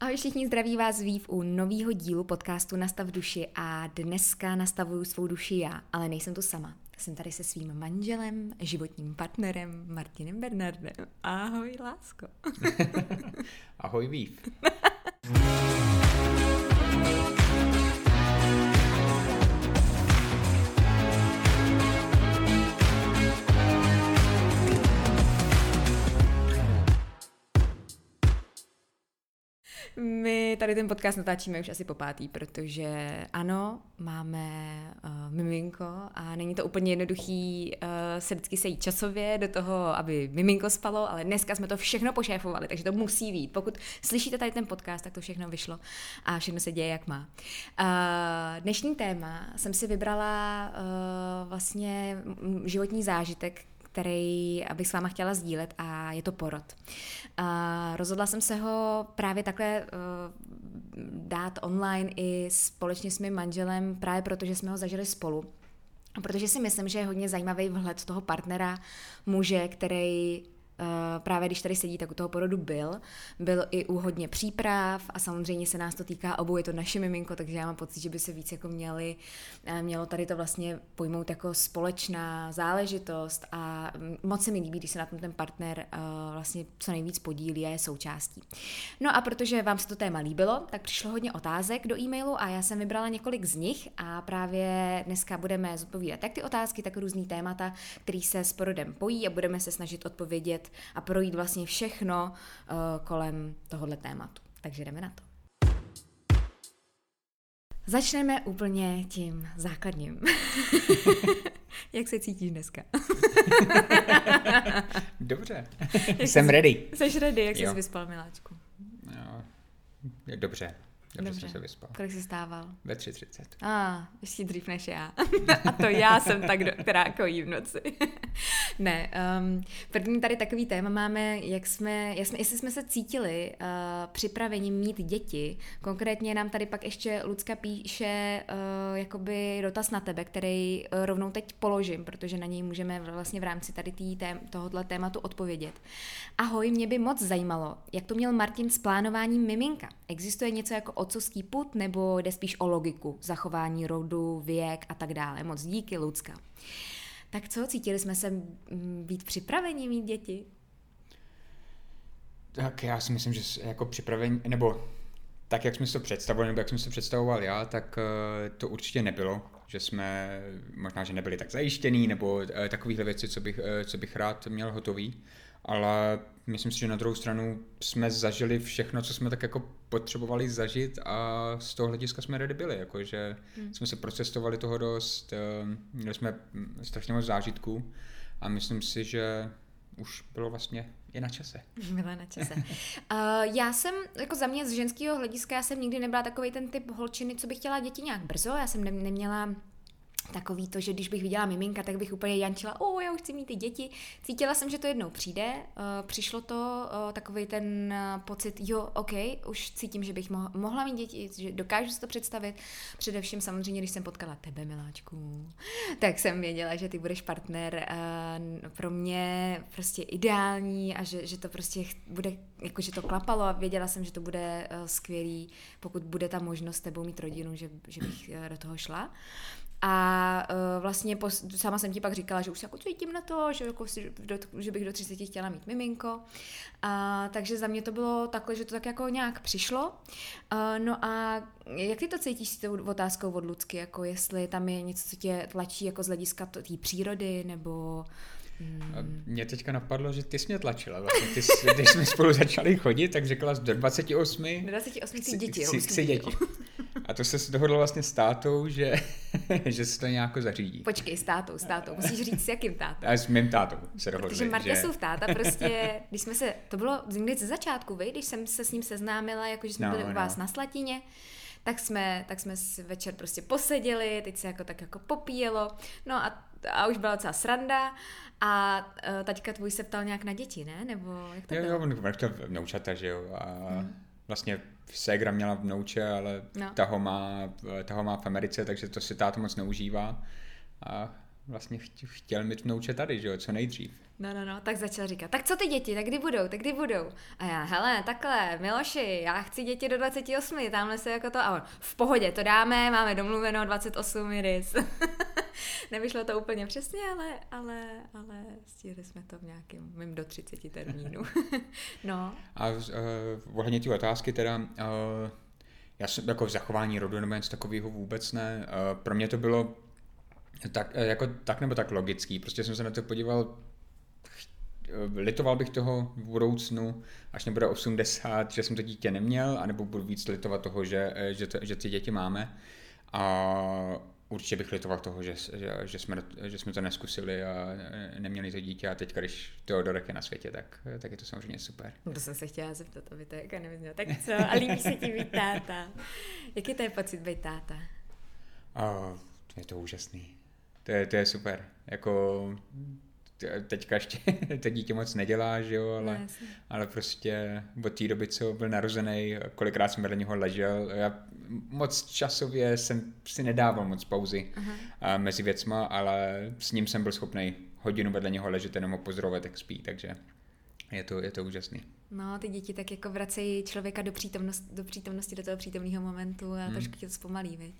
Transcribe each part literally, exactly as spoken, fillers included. Ahoj všichni, zdraví vás vív u nového dílu podcastu Na stav duši a dneska nastavuju svou duši já, ale nejsem tu sama. Jsem tady se svým manželem, životním partnerem Martinem Bernardem. Ahoj, lásko. Ahoj, vív. My tady ten podcast natáčíme už asi po pátý, protože ano, máme uh, miminko a není to úplně jednoduchý uh, se vždycky sejít časově do toho, aby miminko spalo, ale dneska jsme to všechno pošéfovali, takže to musí být. Pokud slyšíte tady ten podcast, tak to všechno vyšlo a všechno se děje, jak má. Uh, dnešní téma jsem si vybrala uh, vlastně životní zážitek, který bych s váma chtěla sdílet, a je to porod. A rozhodla jsem se ho právě takhle dát online i společně s mým manželem, právě protože jsme ho zažili spolu. Protože si myslím, že je hodně zajímavý vhled toho partnera, muže, který právě když tady sedí, tak u toho porodu byl. Byl i u hodně příprav a samozřejmě se nás to týká obou, je to naše miminko, takže já mám pocit, že by se víc jako měli, mělo tady to vlastně pojmout jako společná záležitost a moc se mi líbí, když se na tom ten partner vlastně co nejvíc podílí a je součástí. No a protože vám se to téma líbilo, tak přišlo hodně otázek do e-mailu a já jsem vybrala několik z nich a právě dneska budeme zodpovídat jak ty otázky, tak různý témata, které se s porodem pojí a budeme se snažit odpovědět a projít vlastně všechno uh, kolem tohohle tématu. Takže jdeme na to. Začneme úplně tím základním. Jak se cítíš dneska? Dobře. Jak jsem jsi, ready. Jsi ready, jak jo. Jsi vyspal, miláčku? Jo. Dobře. Dobře, Dobře. Se vyspal. Kolik jsi stával? Ve tři třicet. A, ah, ještě dřív než já. A to já jsem tak, do, která kojí v noci. Ne, um, první tady takový téma máme, jak jsme, jak jsme jestli jsme se cítili uh, připraveni mít děti. Konkrétně nám tady pak ještě Lucka píše uh, jakoby dotaz na tebe, který uh, rovnou teď položím, protože na něj můžeme vlastně v rámci tady tý tém, tohohle tématu odpovědět. Ahoj, mě by moc zajímalo, jak to měl Martin s plánováním miminka. Existuje něco jako otcovský pud, nebo jde spíš o logiku, zachování rodu, věk a tak dále. Moc díky, Lucka. Tak co, cítili jsme se být připraveni mít děti? Tak já si myslím, že jako připraveni, nebo tak, jak jsme se to představovali, nebo jak jsem se představoval já, tak to určitě nebylo, že jsme možná, že nebyli tak zajištěný, nebo takovýhle věci, co bych, co bych rád měl hotový, ale myslím si, že na druhou stranu jsme zažili všechno, co jsme tak jako potřebovali zažit, a z toho hlediska jsme ready byli, jakože hmm. jsme se procestovali toho dost, měli jsme strašně moc zážitků a myslím si, že už bylo vlastně je na čase. Byla na čase. Uh, já jsem, jako za mě z ženského hlediska, já jsem nikdy nebyla takovej ten typ holčiny, co bych chtěla děti nějak brzo, já jsem ne- neměla... takový to, že když bych viděla miminka, tak bych úplně jančila, o, já už chci mít ty děti. Cítila jsem, že to jednou přijde, přišlo to takový ten pocit, jo, ok, už cítím, že bych mohla mít děti, že dokážu si to představit. Především samozřejmě, když jsem potkala tebe, miláčku, tak jsem věděla, že ty budeš partner pro mě prostě ideální a že, že to prostě bude, jako že to klapalo, a věděla jsem, že to bude skvělý, pokud bude ta možnost s tebou mít rodinu, že, že bych do toho šla. A uh, vlastně pos- sama jsem ti pak říkala, že už se jako cítím na to, že, jako si, do, že bych do třiceti chtěla mít miminko. A, takže za mě to bylo takhle, že to tak jako nějak přišlo. Uh, no a jak ty to cítíš s tou otázkou od Lucky? Jako jestli tam je něco, co tě tlačí jako z hlediska té přírody, nebo... Hmm. Mě teďka napadlo, že ty jsi mě tlačila. Vlastně ty jsi, když jsme spolu začali chodit, tak řekla jsi do dvaceti osmi. Do dvaceti osmi chci děti. Chci, chci děti. A to se dohodlo vlastně s tátou, že, že se to nějak zařídí. Počkej, s tátou, s tátou. Musíš říct, s jakým tátou. A s mým tátou se dohodli. Protože Martinův že... táta prostě, když jsme se, to bylo někdy ze začátku, vej, když jsem se s ním seznámila, jakože jsme no, byli no. u vás na Slatině. Tak jsme, tak jsme si večer prostě poseděli, teď se jako tak jako popíjelo, no a, a už byla docela sranda a taťka tvůj se ptal nějak na děti, ne? Nebo jak to jo, bylo? Jo, on chtěl vnoučata, že jo, a hmm. vlastně ségra měla vnouče, ale no. ta, ho má, ta ho má v Americe, takže to si táto moc neužívá a vlastně chtěl mít vnouče tady, že jo, co nejdřív. No, no, no, tak začal říkat, tak co ty děti, tak kdy budou, tak kdy budou? A já, hele, takhle, Miloši, já chci děti do dvacet osm, tamhle se jako to, a on, v pohodě, to dáme, máme domluveno, dvacet osm iris. Nevyšlo to úplně přesně, ale, ale, ale stihli jsme to v nějakém mým do třiceti termínu. No. A uh, ohledně té otázky teda, uh, já jsem jako v zachování rodu nebo něco takového vůbec ne, uh, pro mě to bylo tak, jako, tak nebo tak logický, prostě jsem se na to podíval. Litoval bych toho v budoucnu, až nebude osmdesát, že jsem to dítě neměl, anebo budu víc litovat toho, že, že, to, že ty děti máme. A určitě bych litoval toho, že, že, že, jsme, že jsme to neskusili a neměli to dítě. A teď, když Teodorek je na světě, tak, tak je to samozřejmě super. To jsem se chtěla zeptat, aby to jako nevěděla. Tak co? A líbí se ti být táta? Jaký to je pocit být táta? A, to je to úžasný. To je, to je super. Jako... Teďka ještě to dítě moc nedělá, že jo, ale, ale prostě od té doby, co byl narozený, kolikrát jsem vedle něho ležel, já moc časově jsem si nedával moc pauzy uh-huh. mezi věcma, ale s ním jsem byl schopný hodinu vedle něho ležet, jenom ho pozorovat, jak spí, takže je to, je to úžasný. No, ty děti tak jako vracejí člověka do přítomnosti, do přítomnosti, do toho přítomného momentu a hmm. trošku tě to zpomalí, viď?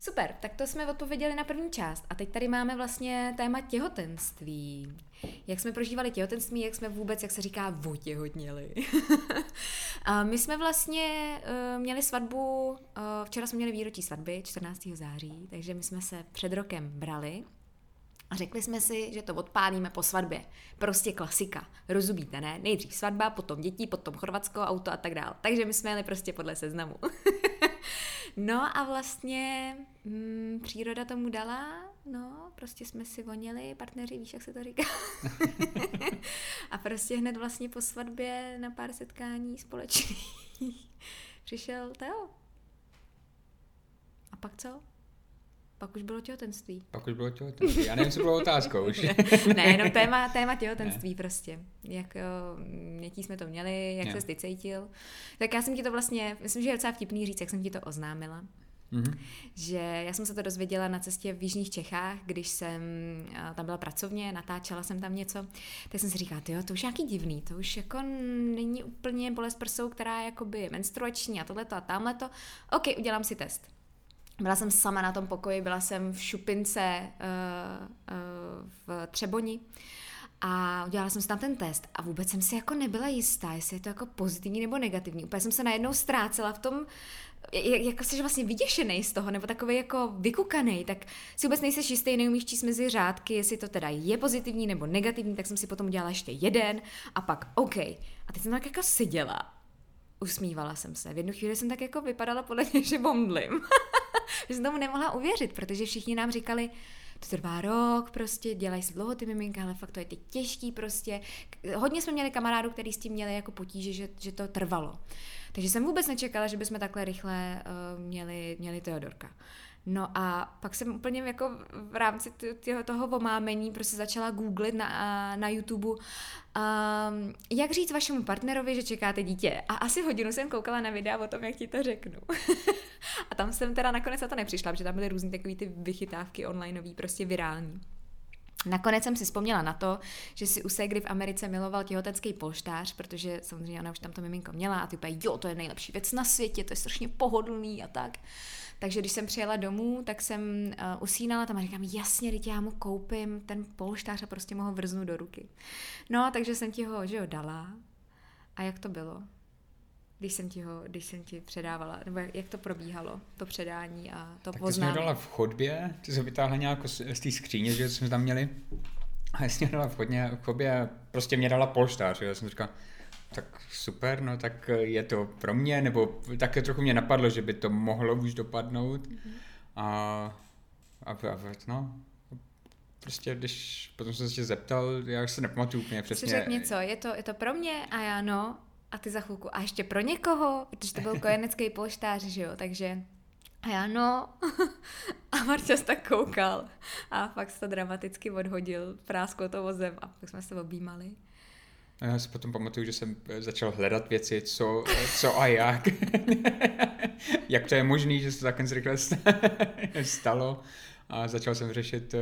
Super, tak to jsme odpověděli na první část. A teď tady máme vlastně téma těhotenství. Jak jsme prožívali těhotenství, jak jsme vůbec, jak se říká, otěhotněli. A my jsme vlastně uh, měli svatbu, uh, včera jsme měli výročí svatby, čtrnáctého září, takže my jsme se před rokem brali a řekli jsme si, že to odpálíme po svatbě. Prostě klasika, rozumíte, ne? Nejdřív svatba, potom děti, potom Chorvatsko, auto a tak dále. Takže my jsme jeli prostě podle seznamu. No a vlastně mm, příroda tomu dala, no, prostě jsme si vonili, partneři, víš, jak se to říká. A prostě hned vlastně po svatbě na pár setkání společných přišel Teo. A pak co? Pak už bylo těhotenství. Pak už bylo těhotenství. Já nevím, co bylo otázkou už. Ne, no téma, téma těhotenství ne. Prostě. Jak jaký jsme to měli, jak ne. se ty cítil. Tak já jsem ti to vlastně, myslím, že je docela vtipný říct, jak jsem ti to oznámila. Mm-hmm. Že já jsem se to dozvěděla na cestě v Jižních Čechách, když jsem tam byla pracovně, natáčela jsem tam něco, tak jsem si říkala, jo, to už je nějaký divný, to už jako není úplně bolest prsou, která je jakoby menstruační a tohleto a tamhleto. OK, udělám si test. Byla jsem sama na tom pokoji, byla jsem v Šupince v Třeboni a udělala jsem si tam ten test a vůbec jsem si jako nebyla jistá, jestli je to jako pozitivní nebo negativní. Úplně jsem se najednou ztrácela v tom, jak jsi vlastně vyděšenej z toho, nebo takovej jako vykukanej, tak si vůbec nejseš jistý, neumíš číst mezi řádky, jestli to teda je pozitivní nebo negativní, tak jsem si potom udělala ještě jeden a pak OK. A teď jsem tak jako seděla, usmívala jsem se. V jednu chvíli jsem tak jako vypadala podle něj, že bomdlím. Že jsem tomu nemohla uvěřit, protože všichni nám říkali, to trvá rok, prostě dělají si dlouho ty miminka, ale fakt to je teď těžký prostě. Hodně jsme měli kamarádů, kteří s tím měli jako potíže, že, že to trvalo. Takže jsem vůbec nečekala, že bychom takhle rychle uh, měli, měli Teodorka. No a pak jsem úplně jako v rámci toho omámení prostě začala googlit na, na YouTube, um, jak říct vašemu partnerovi, že čekáte dítě. A asi hodinu jsem koukala na videa o tom, jak ti to řeknu. A tam jsem teda nakonec na to nepřišla, protože tam byly různý takový ty vychytávky onlineový, prostě virální. Nakonec jsem si vzpomněla na to, že si u ségry v Americe miloval těhotenský polštář, protože samozřejmě ona už tam to miminko měla a ty úplně, jo, to je nejlepší věc na světě, to je strašně pohodlný a tak. Takže když jsem přijela domů, tak jsem uh, usínala tam a říkám, jasně, teď já mu koupím ten polštář a prostě mu ho vrznu do ruky. No, takže jsem ti ho, že jo, dala. A jak to bylo? Když jsem ti ho, když jsem ti předávala, nebo jak to probíhalo, to předání a to poznámení. Tak ty jsi mě dala v chodbě, ty jsi vytáhla nějak z té skříně, že jsme tam měli, a já jsi mě dala v chodbě a prostě mě dala polštář, já jsem říkal, tak super, no tak je to pro mě, nebo také trochu mě napadlo, že by to mohlo už dopadnout mm-hmm. a, a, a no. Prostě, když potom jsem se tě zeptal, já už se nepamatuju úplně přesně. Jsi řekl něco, je to, je to pro mě a já no. A ty za chvilku, a ještě pro někoho, protože to byl kojenecký polštář, že jo, takže a já no, a Marťas tak koukal a fakt se to dramaticky odhodil, prásklo to vozem a tak jsme se objímali. A já si potom pamatuju, že jsem začal hledat věci, co, co a jak, jak to je možný, že se to takhle rychle stalo a začal jsem řešit,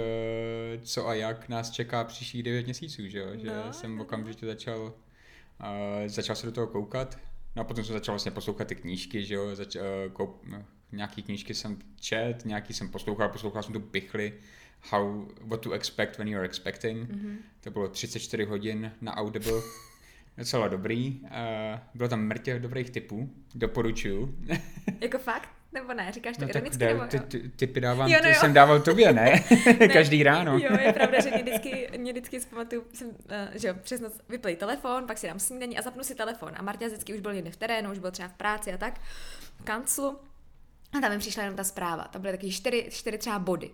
co a jak nás čeká příštích devět měsíců, že jo, že no, jsem okamžitě začal, začal se do toho koukat, no a potom jsem začal vlastně poslouchat ty knížky, že jo, Zač, koup, nějaký knížky jsem čet, nějaký jsem poslouchal, poslouchal jsem tu Bichli, How, What to Expect When You're Expecting, mm-hmm. To bylo třicet čtyři hodin na Audible. Docela dobrý. Bylo tam mrtě dobrých tipů. Doporučuju. Jako fakt? Nebo ne? Říkáš to no ironicky? Nebo ty, ty, tipy dávám, jo, no jo. Jsem dával tobě, ne? ne? Každý ráno. Jo, je pravda, že mě vždycky, mě vždycky zpamatuju, jsem, že jo, přes noc vyplý telefon, pak si dám snídaní a zapnu si telefon. A Marta vždycky už byl někde v terénu, už byl třeba v práci a tak, v kanclu. A tam mi přišla jenom ta zpráva. Tam byly taky čtyři, čtyři třeba body.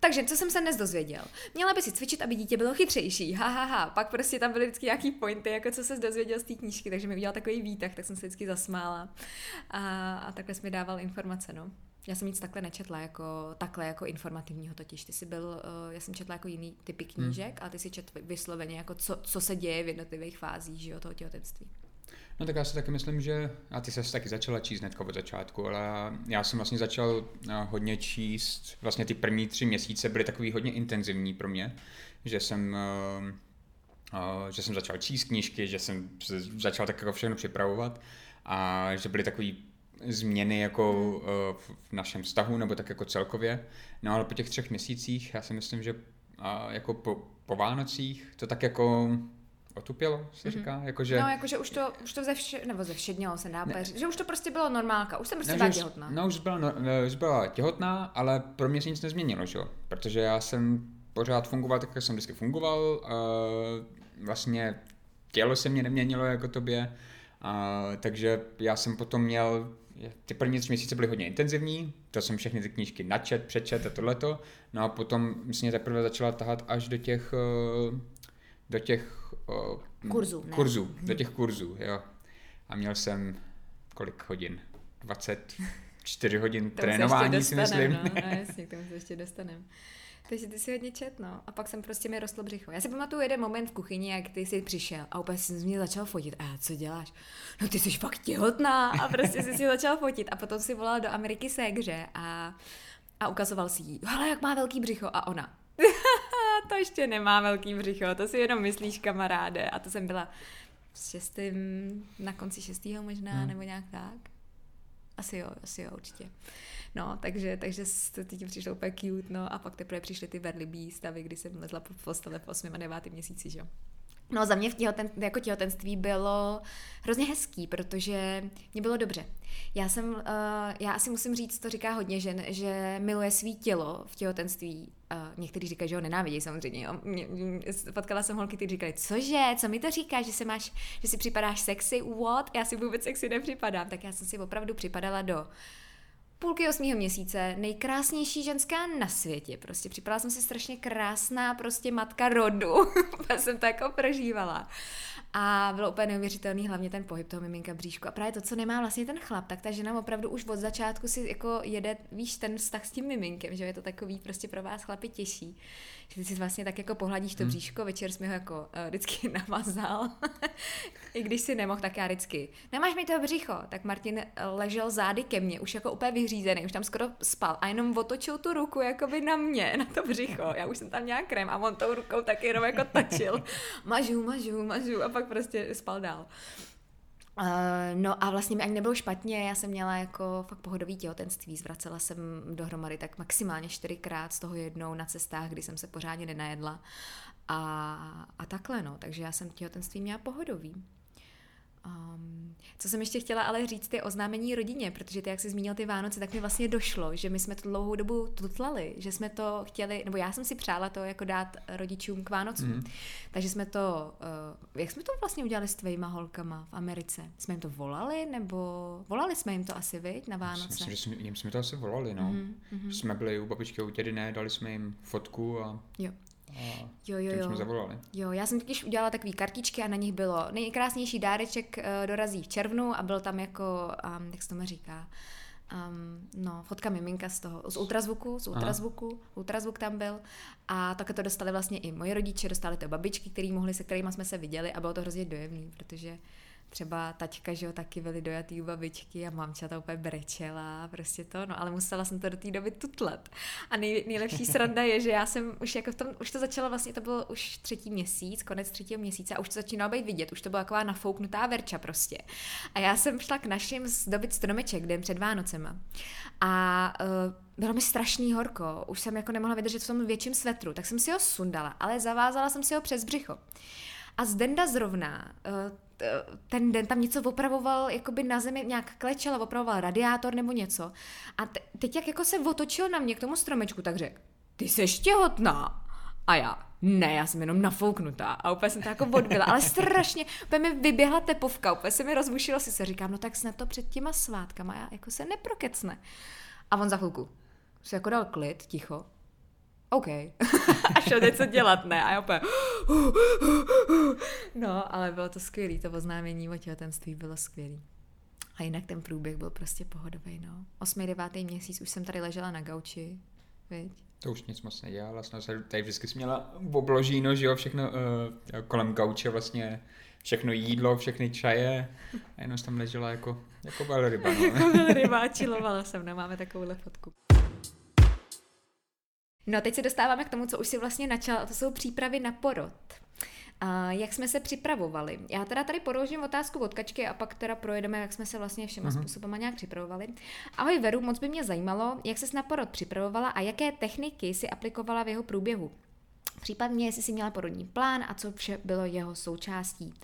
Takže, co jsem se dnes dozvěděl? Měla by si cvičit, aby dítě bylo chytřejší. Ha, ha, ha. Pak prostě tam byly vždycky nějaký pointy, jako co se dozvěděl z té knížky, takže mi udělal takový výtah, tak jsem se vždycky zasmála. A, a takhle jsi mi dával informace, no. Já jsem nic takhle nečetla, jako, takhle jako informativního totiž. Ty jsi byl, já jsem četla jako jiný typy knížek, hmm. ale ty jsi četl vysloveně, jako co, co se děje v jednotlivých fázích, že jo, toho těhotenství. No tak já si taky myslím, že, a ty se taky začala číst hnedka od začátku, ale já jsem vlastně začal hodně číst, vlastně ty první tři měsíce byly takový hodně intenzivní pro mě, že jsem, že jsem začal číst knížky, že jsem začal tak jako všechno připravovat a že byly takový změny jako v našem vztahu nebo tak jako celkově. No ale po těch třech měsících, já si myslím, že jako po, po Vánocích to tak jako... otupělo, se říká, mm-hmm. jakože... No, jakože už to, už to zevše, nebo zevšednělo se nápad, ne, že už to prostě bylo normálka, už jsem prostě ne, byla už, těhotná. No, už byla, no, už byla těhotná, ale pro mě se nic nezměnilo, že jo, protože já jsem pořád fungoval tak, jak jsem vždycky fungoval, vlastně tělo se mě neměnilo jako tobě, takže já jsem potom měl... Ty první tři měsíce byly hodně intenzivní, to jsem všechny ty knížky načet, přečet a tohleto, no a potom mě teprve začala tahat až do těch... do těch o, kurzů, kurzů do těch kurzů, jo. A měl jsem kolik hodin? dvacet čtyři hodin trénování, si myslím. No, no jasně, k tomu se ještě dostaneme. Takže ty si hodně čet, no. A pak jsem prostě mi rostlo břicho. Já si pamatuju jeden moment v kuchyni, jak ty jsi přišel a úplně jsi z mě začal fotit. A já, co děláš? No ty jsi fakt těhotná a prostě jsi si začal fotit. A potom si volal do Ameriky ségře a, a ukazoval si jí, hele, jak má velký břicho a ona. To ještě nemá velký břicho, to si jenom myslíš, kamaráde. A to jsem byla v šestým, na konci šestýho možná, hmm. nebo nějak tak. Asi jo, asi jo, určitě. No, takže, takže to ti přišlo úplně cute, no. A pak teprve přišly ty verlibý stavy, kdy jsem lezla po postele v osmém a devátém měsíci, že jo. No za mě v těhoten, jako těhotenství bylo hrozně hezký, protože mě bylo dobře. Já jsem, uh, já asi musím říct, to říká hodně žen, že miluje svý tělo v těhotenství. Uh, někteří říkají, že ho nenávidí samozřejmě. Jo. Mě, mě, potkala jsem holky, ty říkali, cože, co mi to říkáš, že se máš, že si připadáš sexy, what? Já si vůbec sexy nepřipadám. Tak já jsem si opravdu připadala do půlky osmého měsíce, nejkrásnější ženská na světě, prostě připadala jsem si strašně krásná, prostě matka rodu, já jsem to jako prožívala. A bylo úplně neuvěřitelný, hlavně ten pohyb toho miminka bříšku. A právě to, co nemá vlastně ten chlap, tak ta žena opravdu už od začátku si jako jede, víš, ten vztah s tím miminkem, že je to takový prostě pro vás chlapi těžší. Že ty si vlastně tak jako pohladíš to bříško, večer jsi mi ho jako vždycky namazal. I když si nemohl, tak já vždycky, nemáš mi toho břicho, tak Martin ležel zády ke mně, už jako úplně vyhřízený, už tam skoro spal a jenom otočil tu ruku jakoby na mě, na to břicho. Já už jsem tam nějak krem a on tou rukou taky jenom jako točil. Mažu, mažu, mažu a pak prostě spal dál. Uh, no a vlastně mi ani nebylo špatně, já jsem měla jako fakt pohodový těhotenství, zvracela jsem dohromady tak maximálně čtyřikrát, z toho jednou na cestách, kdy jsem se pořádně nenajedla a, a takhle no, takže já jsem těhotenství měla pohodový. Um, co jsem ještě chtěla ale říct, ty oznámení rodině, protože ty, jak jsi zmínil ty Vánoce, tak mi vlastně došlo, že my jsme to dlouhou dobu tutlali, že jsme to chtěli, nebo já jsem si přála to jako dát rodičům k Vánocům, mm. takže jsme to, uh, jak jsme to vlastně udělali s tvejma holkama v Americe? Jsme jim to volali, nebo volali jsme jim to asi, viď, na Vánoce? Myslím, že jsme, jim jsme to asi volali, no. Mm-hmm. Jsme byli u babičky, u tědy ne, dali jsme jim fotku a... Jo. A jo, jo, jo. Jsme jo, já jsem taky udělala takový kartičky a na nich bylo nejkrásnější dáreček dorazí v červnu a bylo tam jako, um, jak se tomu říká, um, no, fotka miminka z toho, z ultrazvuku, z ultrazvuku, Aha. ultrazvuk tam byl a také to dostali vlastně i moji rodiče, dostali to babičky, který mohli, se kterými jsme se viděli a bylo to hrozně dojemný, protože třeba taťka, že jo, taky byly dojatý u babičky a mamča to úplně brečela, prostě to, no ale musela jsem to do té doby tutlet. A nej, nejlepší sranda je, že já jsem už jako v tom, už to začalo vlastně, to bylo už třetí měsíc, konec třetího měsíce a už to začínalo být vidět, už to byla taková nafouknutá Verča prostě. A já jsem šla k našim zdobit stromeček den před Vánocema a uh, bylo mi strašný horko, už jsem jako nemohla vydržet v tom větším svetru, tak jsem si ho sundala, ale zavázala jsem si ho přes břicho. A z Denda zrovna, ten den tam něco opravoval, jakoby na zemi nějak klečel a opravoval radiátor nebo něco. A teď jak jako se otočil na mě k tomu stromečku, tak řekl, ty seš těhotná. A já, ne, já jsem jenom nafouknutá. A úplně jsem to jako odbyla, ale strašně, úplně mi vyběhla tepovka, úplně se mi rozbušilo, si se říkám, no tak snad to před těma svátkama, já jako se neprokecne. A on za chvilku se jako dal klid, ticho. OK. A šel něco dělat, ne? A já opět... No, ale bylo to skvělý, to oznámení o těhotenství bylo skvělý. A jinak ten průběh byl prostě pohodový, no. Osmý, devátý měsíc, už jsem tady ležela na gauči, viď? To už nic moc nedělala, tady vždycky jsi měla obložíno, že jo, všechno uh, kolem gauče vlastně, všechno jídlo, všechny čaje, a jenom jsem tam ležela jako, jako velryba, no. Jako velryba a chillovala jsem, no, máme takovouhle fotku. No teď se dostáváme k tomu, co už si vlastně načala, a to jsou přípravy na porod. A jak jsme se připravovali? Já teda tady položím otázku od Kačky a pak teda projedeme, jak jsme se vlastně všema uh-huh. způsobama nějak připravovali. Ahoj Veru, moc by mě zajímalo, jak ses na porod připravovala a jaké techniky si aplikovala v jeho průběhu. Případně, jestli si měla porodní plán a co vše bylo jeho součástí.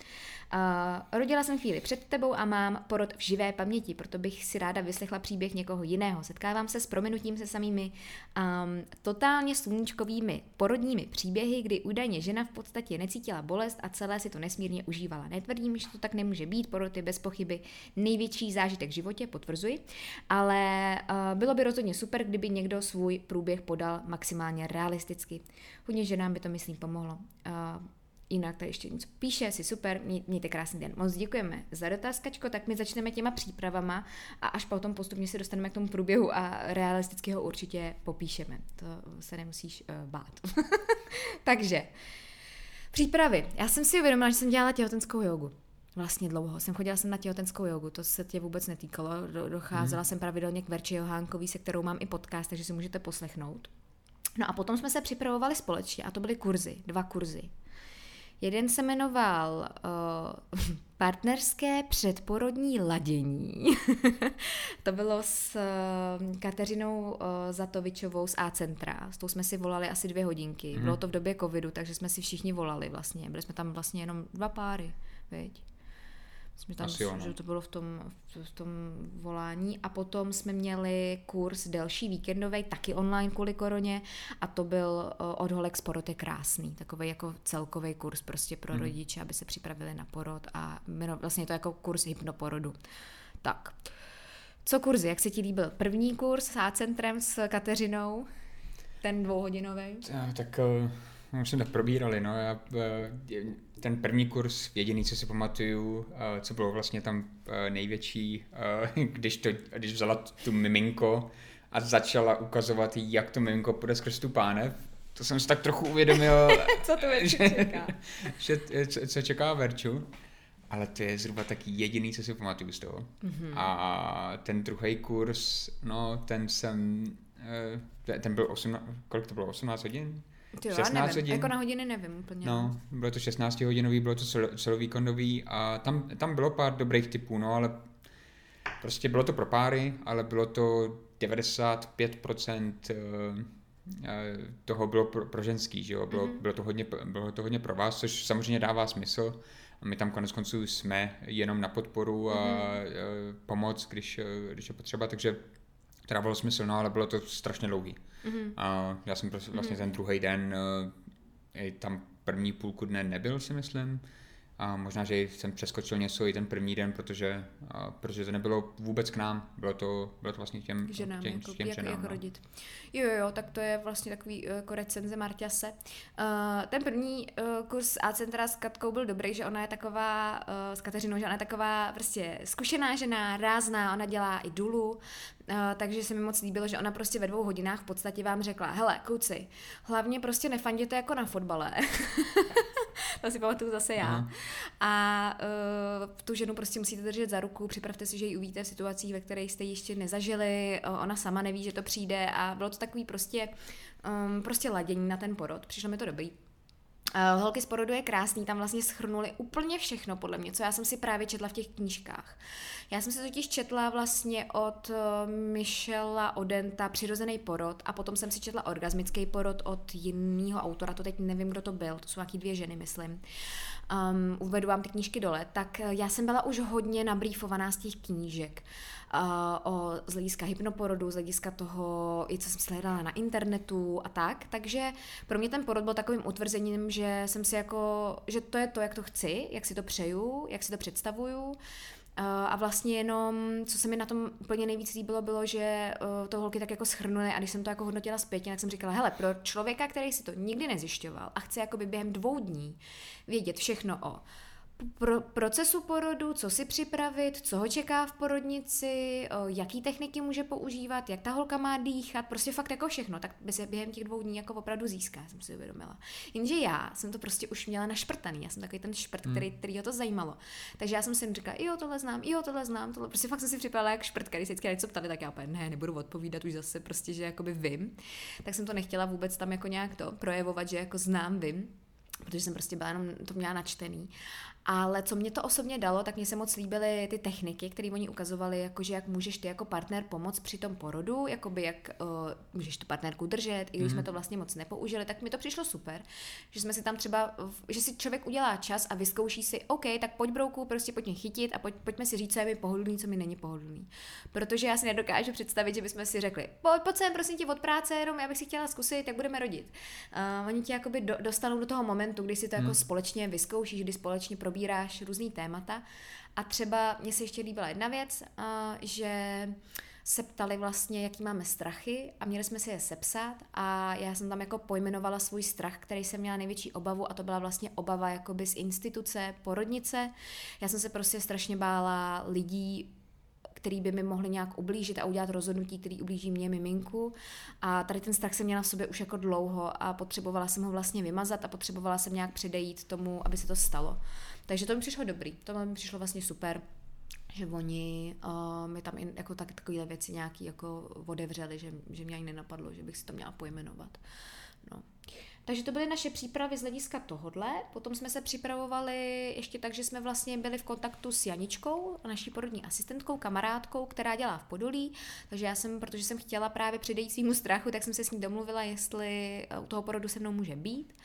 Uh, rodila jsem chvíli před tebou a mám porod v živé paměti, proto bych si ráda vyslechla příběh někoho jiného. Setkávám se s prominutím se samými um, totálně sluníčkovými porodními příběhy, kdy údajně žena v podstatě necítila bolest a celé si to nesmírně užívala. Netvrdím, že to tak nemůže být, porod je bez pochyby největší zážitek v životě, potvrzuji, ale uh, bylo by rozhodně super, kdyby někdo svůj průběh podal maximálně realisticky. Hodně ženám by to, myslím, pomohlo. Uh, Jinak tady ještě něco píše, jsi super, mějte krásný den. Moc děkujeme za dotaz, Kačko, tak my začneme těma přípravama a až potom postupně se dostaneme k tomu průběhu a realisticky ho určitě popíšeme. To se nemusíš uh, bát. Takže, přípravy. Já jsem si uvědomila, že jsem dělala těhotenskou jogu. Vlastně dlouho. Jsem chodila jsem na těhotenskou jogu, to se tě vůbec netýkalo. Docházela hmm. jsem pravidelně k Verče Johánkové, se kterou mám i podcast, takže si můžete poslechnout. No a potom jsme se připravovali společně a to byly kurzy, dva kurzy. Jeden se jmenoval uh, Partnerské předporodní ladění. To bylo s uh, Kateřinou uh, Zatovičovou z A-centra. S tou jsme si volali asi dvě hodinky. Mm. Bylo to v době covidu, takže jsme si všichni volali vlastně. Byli jsme tam vlastně jenom dva páry, viď? Jsme tam, myslím, že to bylo v tom, v tom volání. A potom jsme měli kurz delší víkendový, taky online kvůli koroně. A to byl Od holek z porod je krásný. Takový jako celkový kurz prostě pro hmm. rodiče, aby se připravili na porod. A vlastně to jako kurz hypnoporodu. Tak. Co kurzy? Jak se ti líbil? První kurz s A-centrem s Kateřinou? Ten dvouhodinový? Tak... Uh... My jsme tak probírali, no. Já, ten první kurz, jediný, co si pamatuju, co bylo vlastně tam největší, když, to, když vzala tu miminko a začala ukazovat, jak to miminko půjde skrz tu pánev, to jsem si tak trochu uvědomil, co to Verču čeká. Že, co, co čeká Verču, ale to je zhruba taky jediný, co si pamatuju z toho. Mm-hmm. A ten druhý kurz, no, ten jsem, ten byl osmnáct, kolik to bylo, osmnáct hodin? Tyjo, šestnáct hodin. Jako na hodiny nevím úplně. No, bylo to šestnáctihodinový, bylo to celo, celovýkondový a tam, tam bylo pár dobrých typů, no, ale prostě bylo to pro páry, ale bylo to devadesát pět procent toho bylo pro, pro ženský, že jo, bylo, mm-hmm. bylo, to hodně, bylo to hodně pro vás, což samozřejmě dává smysl. My tam konec konců jsme jenom na podporu a mm-hmm. pomoc, když, když je potřeba, takže to dávalo smysl, no, ale bylo to strašně dlouhý. Mm-hmm. A já jsem vlastně mm-hmm. ten druhý den, tam první půlku dne nebyl, si myslím. A možná, že jsem přeskočil něco i ten první den, protože, protože to nebylo vůbec k nám, bylo to, bylo to vlastně těm ženám. Těm, jako, těm jak, ženám, jak rodit. No. Jo, jo, tak to je vlastně takový jako recenze Marťase. Uh, ten první uh, kurz A-centra s Katkou byl dobrý, že ona je taková, uh, s Kateřinou, že ona je taková prostě zkušená žena, rázná, ona dělá i dulu. Uh, takže se mi moc líbilo, že ona prostě ve dvou hodinách v podstatě vám řekla, hele, kluci, hlavně prostě nefanděte jako na fotbale. To si pamatuju zase já. Aha. a uh, tu ženu prostě musíte držet za ruku, připravte si, že ji uvidíte v situacích, ve kterých jste ji ještě nezažili, ona sama neví, že to přijde a bylo to takový prostě, um, prostě ladění na ten porod, přišlo mi to dobrý. Holky z porodu je krásný, tam vlastně shrnuli úplně všechno podle mě, co já jsem si právě četla v těch knížkách. Já jsem si totiž četla vlastně od Michela Odenta Přirozený porod a potom jsem si četla Orgasmický porod od jinýho autora, to teď nevím, kdo to byl, to jsou nějaký dvě ženy, myslím. Um, uvedu vám ty knížky dole, tak já jsem byla už hodně nabrýfovaná z těch knížek. Uh, o, z hlediska hypnoporodu, z hlediska toho, i co jsem sledala na internetu a tak, takže pro mě ten porod byl takovým utvrzením, že jsem si jako, že to je to, jak to chci, jak si to přeju, jak si to představuju uh, a vlastně jenom, co se mi na tom úplně nejvíc líbilo, bylo, že uh, to holky tak jako shrnuly a když jsem to jako hodnotila zpětně, tak jsem říkala, hele, pro člověka, který si to nikdy nezjišťoval a chce jakoby během dvou dní vědět všechno o Pro procesu porodu, co si připravit, co ho čeká v porodnici, jaký techniky může používat, jak ta holka má dýchat, prostě fakt jako všechno, tak by se během těch dvou dní jako opravdu získá, jsem si uvědomila. Jenže já jsem to prostě už měla našprtaný, já jsem takový ten šprt, který, který ho to zajímalo. Takže já jsem si říkala, jo, tohle znám, jo, tohle znám, tohle, prostě fakt jsem si připravila jak šprtka, když se vždycky něco ptali, tak já opět ne, nebudu odpovídat už zase, prostě, že jakoby vím. Tak jsem to nechtěla vůbec tam jako nějak to projevovat, že jako znám, vím, protože jsem prostě byla jenom to měla načtený. Ale co mě to osobně dalo, tak mě se moc líbily ty techniky, které oni ukazovali, jakože jak můžeš ty jako partner pomoct při tom porodu, jakoby jak uh, můžeš tu partnerku držet, i když mm. jsme to vlastně moc nepoužili, tak mi to přišlo super, že jsme si tam třeba, že si člověk udělá čas a vyzkouší si, OK, tak pojď brouku, prostě pojď mě chytit a pojď, pojďme si říct, co je mi pohodlný, co mi není pohodlný. Protože já si nedokážu představit, že bychom si řekli, pojď, pojď sem, prosím tě, od práce, jenom já bych si chtěla zkusit, tak budeme rodit. Uh, oni tě jakoby do, dostanou do toho momentu, kdy si to mm. jako společně vyzkoušíš, kdy společně probíráš různý témata a třeba mě se ještě líbila jedna věc, že se ptali vlastně, jaký máme strachy a měli jsme si je sepsat a já jsem tam jako pojmenovala svůj strach, který jsem měla největší obavu a to byla vlastně obava jakoby z instituce, porodnice. Já jsem se prostě strašně bála lidí, který by mi mohli nějak ublížit a udělat rozhodnutí, který ublíží mě, miminku. A tady ten strach jsem měla v sobě už jako dlouho a potřebovala jsem ho vlastně vymazat a potřebovala jsem nějak předejít tomu, aby se to stalo. Takže to mi přišlo dobrý, to mi přišlo vlastně super, že oni uh, mi tam jako tak, takovýhle věci nějaký jako odevřeli, že, že mě ani nenapadlo, že bych si to měla pojmenovat. No. Takže to byly naše přípravy z hlediska tohodle. Potom jsme se připravovali ještě tak, že jsme vlastně byli v kontaktu s Janičkou, naší porodní asistentkou, kamarádkou, která dělá v Podolí. Takže já jsem, protože jsem chtěla právě předejít svému strachu, tak jsem se s ní domluvila, jestli u toho porodu se mnou může být.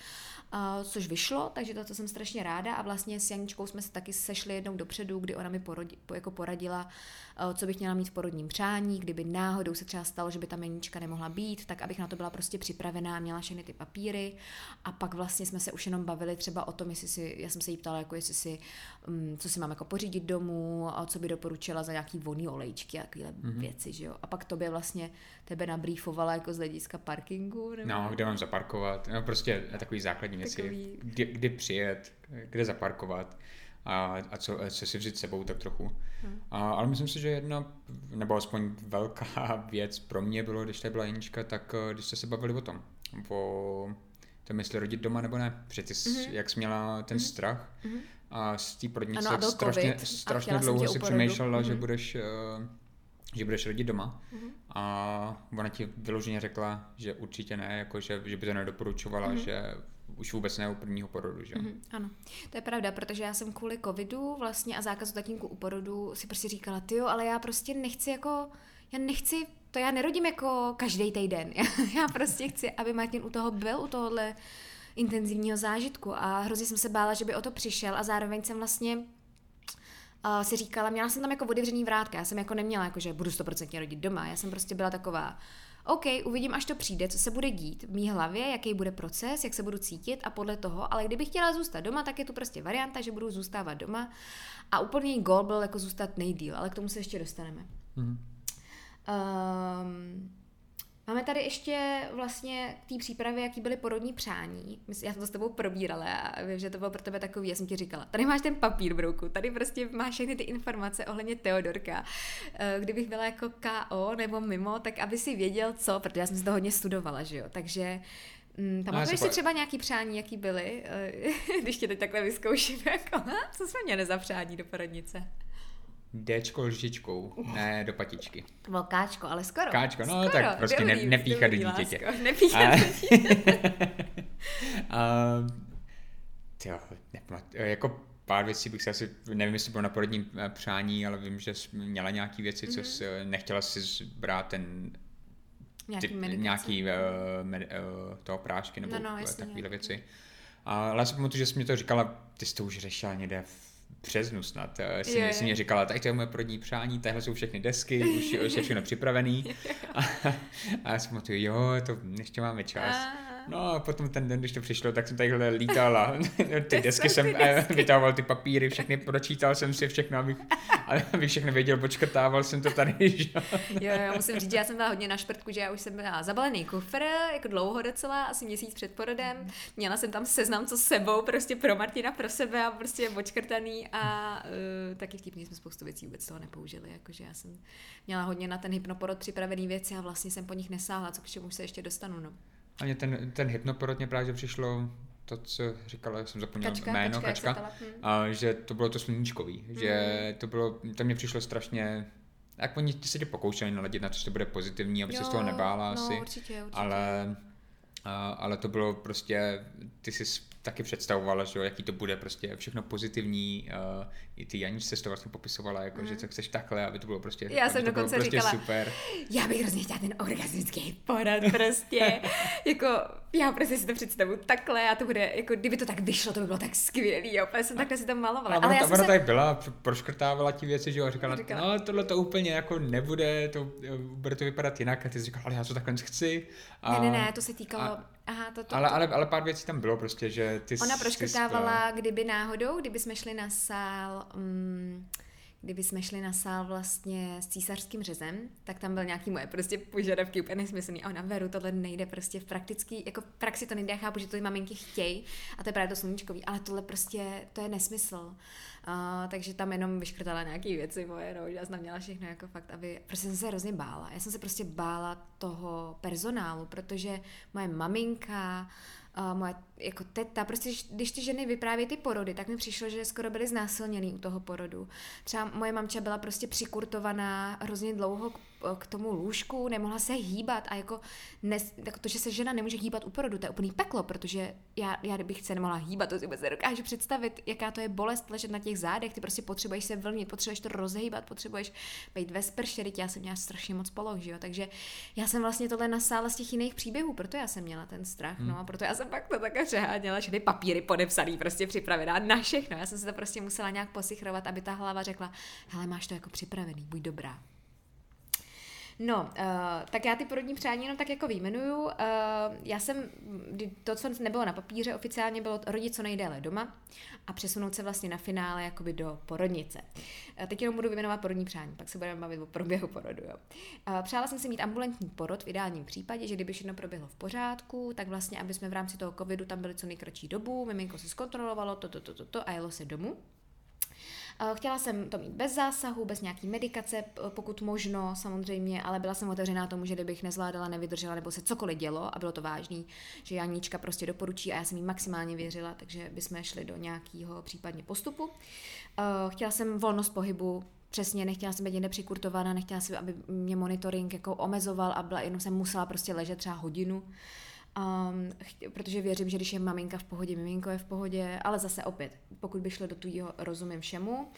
Uh, což vyšlo, takže to, to jsem strašně ráda a vlastně s Janičkou jsme se taky sešli jednou dopředu, kdy ona mi porodi, jako poradila, uh, co bych měla mít v porodním přání, kdyby náhodou se třeba stalo, že by tam Janička nemohla být, tak abych na to byla prostě připravená, měla všechny ty papíry a pak vlastně jsme se už jenom bavili třeba o tom, jestli si, já jsem se jí ptala, jako jestli si, um, co si mám jako pořídit domů, a co by doporučila za nějaký vonný olejčky a takovéhle mm-hmm. věci, že jo. A pak tobě vlastně tebe nabrýfovala jako z hlediska parkingu. Nebo... No, kde mám zaparkovat, no, prostě takový základní Věci, kdy, kdy přijet, kde zaparkovat a, a co, co si vzít sebou tak trochu. Hmm. A, ale myslím si, že jedna, nebo aspoň velká věc pro mě bylo, když tady byla Jenička, tak když jste se bavili o tom, o tom, jestli rodit doma nebo ne. Přeci mm-hmm. jak jsi měla ten mm-hmm. strach mm-hmm. a z té porodnice tak strašně, strašně dlouho si přemýšlela, mm-hmm. že budeš... že budeš rodit doma mm-hmm. a ona ti vyloženě řekla, že určitě ne, jako že, že by to nedoporučovala, mm-hmm. že už vůbec ne u prvního porodu, že? Mm-hmm. Ano, to je pravda, protože já jsem kvůli covidu vlastně a zákazu tatínku u porodu si prostě říkala, tyjo, ale já prostě nechci jako, já nechci, to já nerodím jako každý týden, já prostě chci, aby Martin u toho byl, u tohohle intenzivního zážitku a hrozně jsem se bála, že by o to přišel a zároveň jsem vlastně Uh, si říkala, měla jsem tam jako otevřený vrátka, já jsem jako neměla, jako, že budu stoprocentně rodit doma, já jsem prostě byla taková, OK, uvidím, až to přijde, co se bude dít v mý hlavě, jaký bude proces, jak se budu cítit a podle toho, ale kdybych chtěla zůstat doma, tak je tu prostě varianta, že budu zůstávat doma a úplný gól byl jako zůstat nejdýl, ale k tomu se ještě dostaneme. Mm-hmm. Um, Máme tady ještě vlastně k té přípravě, jaký byly porodní přání. Já jsem to s tebou probírala a vím, že to bylo pro tebe takový, já jsem ti říkala, tady máš ten papír v ruku, tady prostě máš všechny ty informace ohledně Teodorka. Kdybych byla jako ká ó nebo mimo, tak aby si věděl co, protože já jsem si to hodně studovala, že jo, takže Mm, pamatuješ si třeba nějaký přání, jaký byly, když tě teď takhle vyzkouším, jako, co jsme měli za přání do porodnice? Déčko lžičkou, ne do patičky. Bylo káčko, ale skoro. Káčko, no skoro. Tak prostě ne, nepíchat do dítěte. Nepíchat do dítěte. Tyjo, jako pár věcí bych se asi, nevím, jestli bylo na porodním přání, ale vím, že jsi měla nějaký věci, mm-hmm. co jsi, nechtěla si brát ten nějaký, ty, nějaký uh, med, uh, toho prášky nebo no, no, takové věci. Uh, ale já si pamatuju, že jsi mi to říkala, ty jsi to už řešila někde březnu snad, jsi, jsi mě říkala, tak to je moje porodní přání, tahle jsou všechny desky, už je, už je všechno připravený. A, a já si pamatuju, jo, to ještě máme čas. No a potom ten den, když to přišlo, tak jsem takhle lítala. Ty desky jsem vytahoval, ty papíry, všechny pročítal jsem si všechno, abych, abych všechno věděl, počkrtával jsem to tady. Jo, jo, musím říct, že já jsem byla hodně na šprtku, že já už jsem byla zabalený kufr, jako dlouho docela, asi měsíc před porodem. Měla jsem tam seznam co sebou, prostě pro Martina, pro sebe a prostě počkrtaný a uh, taky vtipný jsme spoustu věcí vůbec toho nepoužili, jakože já jsem měla hodně na ten hypnoporod připravený věci a vlastně jsem po nich nesáhla, co k čemu se ještě dostanu, no. A mě ten, ten hypnoporod mě právě přišlo to, co říkala, jsem zapomněla jméno, Kačka, kačka a že to bylo to sluníčkový, hmm. že to bylo, to mě přišlo strašně, jak oni se tě pokoušeli naladit na to, že to bude pozitivní, aby jo, se z toho nebála no, asi, určitě, určitě. Ale, a, ale to bylo prostě, ty jsi taky představovala, že jaký to bude prostě všechno pozitivní, uh, i ty Janíč se to vlastně popisovala, jako, mm. že co chceš takhle, aby to bylo prostě, já jsem dokonce prostě říkala, super. Já bych hrozně chtěla ten orgasmický porad prostě, jako já prostě si to představu takhle a to bude, jako kdyby to tak vyšlo, to by bylo tak skvělý, jo, já jsem takhle si tam malovala. Ale, ale já ta jsem tak byla, proškrtávala ti věci, že jo, a říkala, říkala, no tohle to úplně jako nebude, to bude to vypadat jinak a ty jsi říkala, ale já to takhle chci. A, ne, ne, ne, to se týkalo, a, aha, to, to, ale, to. Ale, ale pár věcí tam bylo prostě, že Tis, Ona proškrtávala, tis, kdyby náhodou, kdyby jsme šli na sál, um, kdyby jsme šli na sál vlastně s císařským řezem, tak tam byl nějaký moje prostě požadavky úplně nesmyslný. A ona, Veru, tohle nejde prostě v praktický, jako v praxi to nejde, já chápu, že to ty maminky chtějí a to je právě to sluníčkový, ale tohle prostě, to je nesmysl. Uh, takže tam jenom vyškrtala nějaký věci moje, no, já jsem měla všechno jako fakt, aby, prostě jsem se hrozně bála. Já jsem se prostě bála toho personálu, protože moje maminka, Uh, moje jako teta, prostě když ty ženy vyprávějí ty porody, tak mi přišlo, že skoro byly znásilněný u toho porodu. Třeba moje mamča byla prostě přikurtovaná hrozně dlouho k, k tomu lůžku, nemohla se hýbat a jako nes, tak to, že se žena nemůže hýbat u porodu, to je úplný peklo, protože já, já bych se nemohla hýbat, to si vůbec nedokážu představit, jaká to je bolest ležet na těch zádech, ty prostě potřebuješ se vlnit, potřebuješ to rozhýbat, potřebuješ být ve sprše, já jsem měla strašně moc poloh, že jo, takže já jsem vlastně tohle nasála z těch jiných příběhů, proto já jsem měla ten strach, hmm. no a proto já jsem pak to takhle přeháněla, všechny papíry podepsaný, prostě připravená na všechno. Já jsem se to prostě musela nějak posichrovat, aby ta hlava řekla, hele, máš to jako připravený, buď dobrá. No, uh, tak já ty porodní přání jenom tak jako vyjmenuju. Uh, já jsem, to, co nebylo na papíře oficiálně, bylo rodit co nejdéle doma a přesunout se vlastně na finále jakoby do porodnice. Uh, teď jenom budu vyjmenovat porodní přání, pak se budeme bavit o průběhu porodu. Jo. Uh, přála jsem si mít ambulantní porod v ideálním případě, že kdyby všechno proběhlo v pořádku, tak vlastně, aby jsme v rámci toho covidu tam byli co nejkratší dobu, miminko se zkontrolovalo, to, to, to, to, to a jelo se domů. Chtěla jsem to mít bez zásahu, bez nějaký medikace, pokud možno samozřejmě, ale byla jsem otevřená tomu, že kdybych nezvládala, nevydržela nebo se cokoliv dělo a bylo to vážný, že Janíčka prostě doporučí a já jsem jí maximálně věřila, takže bychom šli do nějakého případně postupu. Chtěla jsem volnost pohybu, přesně, nechtěla jsem být jinde přikurtovaná, nechtěla jsem, aby mě monitoring jako omezoval a byla, jenom jsem musela prostě ležet třeba hodinu. Um, chtě, protože věřím, že když je maminka v pohodě, miminko je v pohodě, ale zase opět, pokud by šlo do tujího, rozumím všemu uh,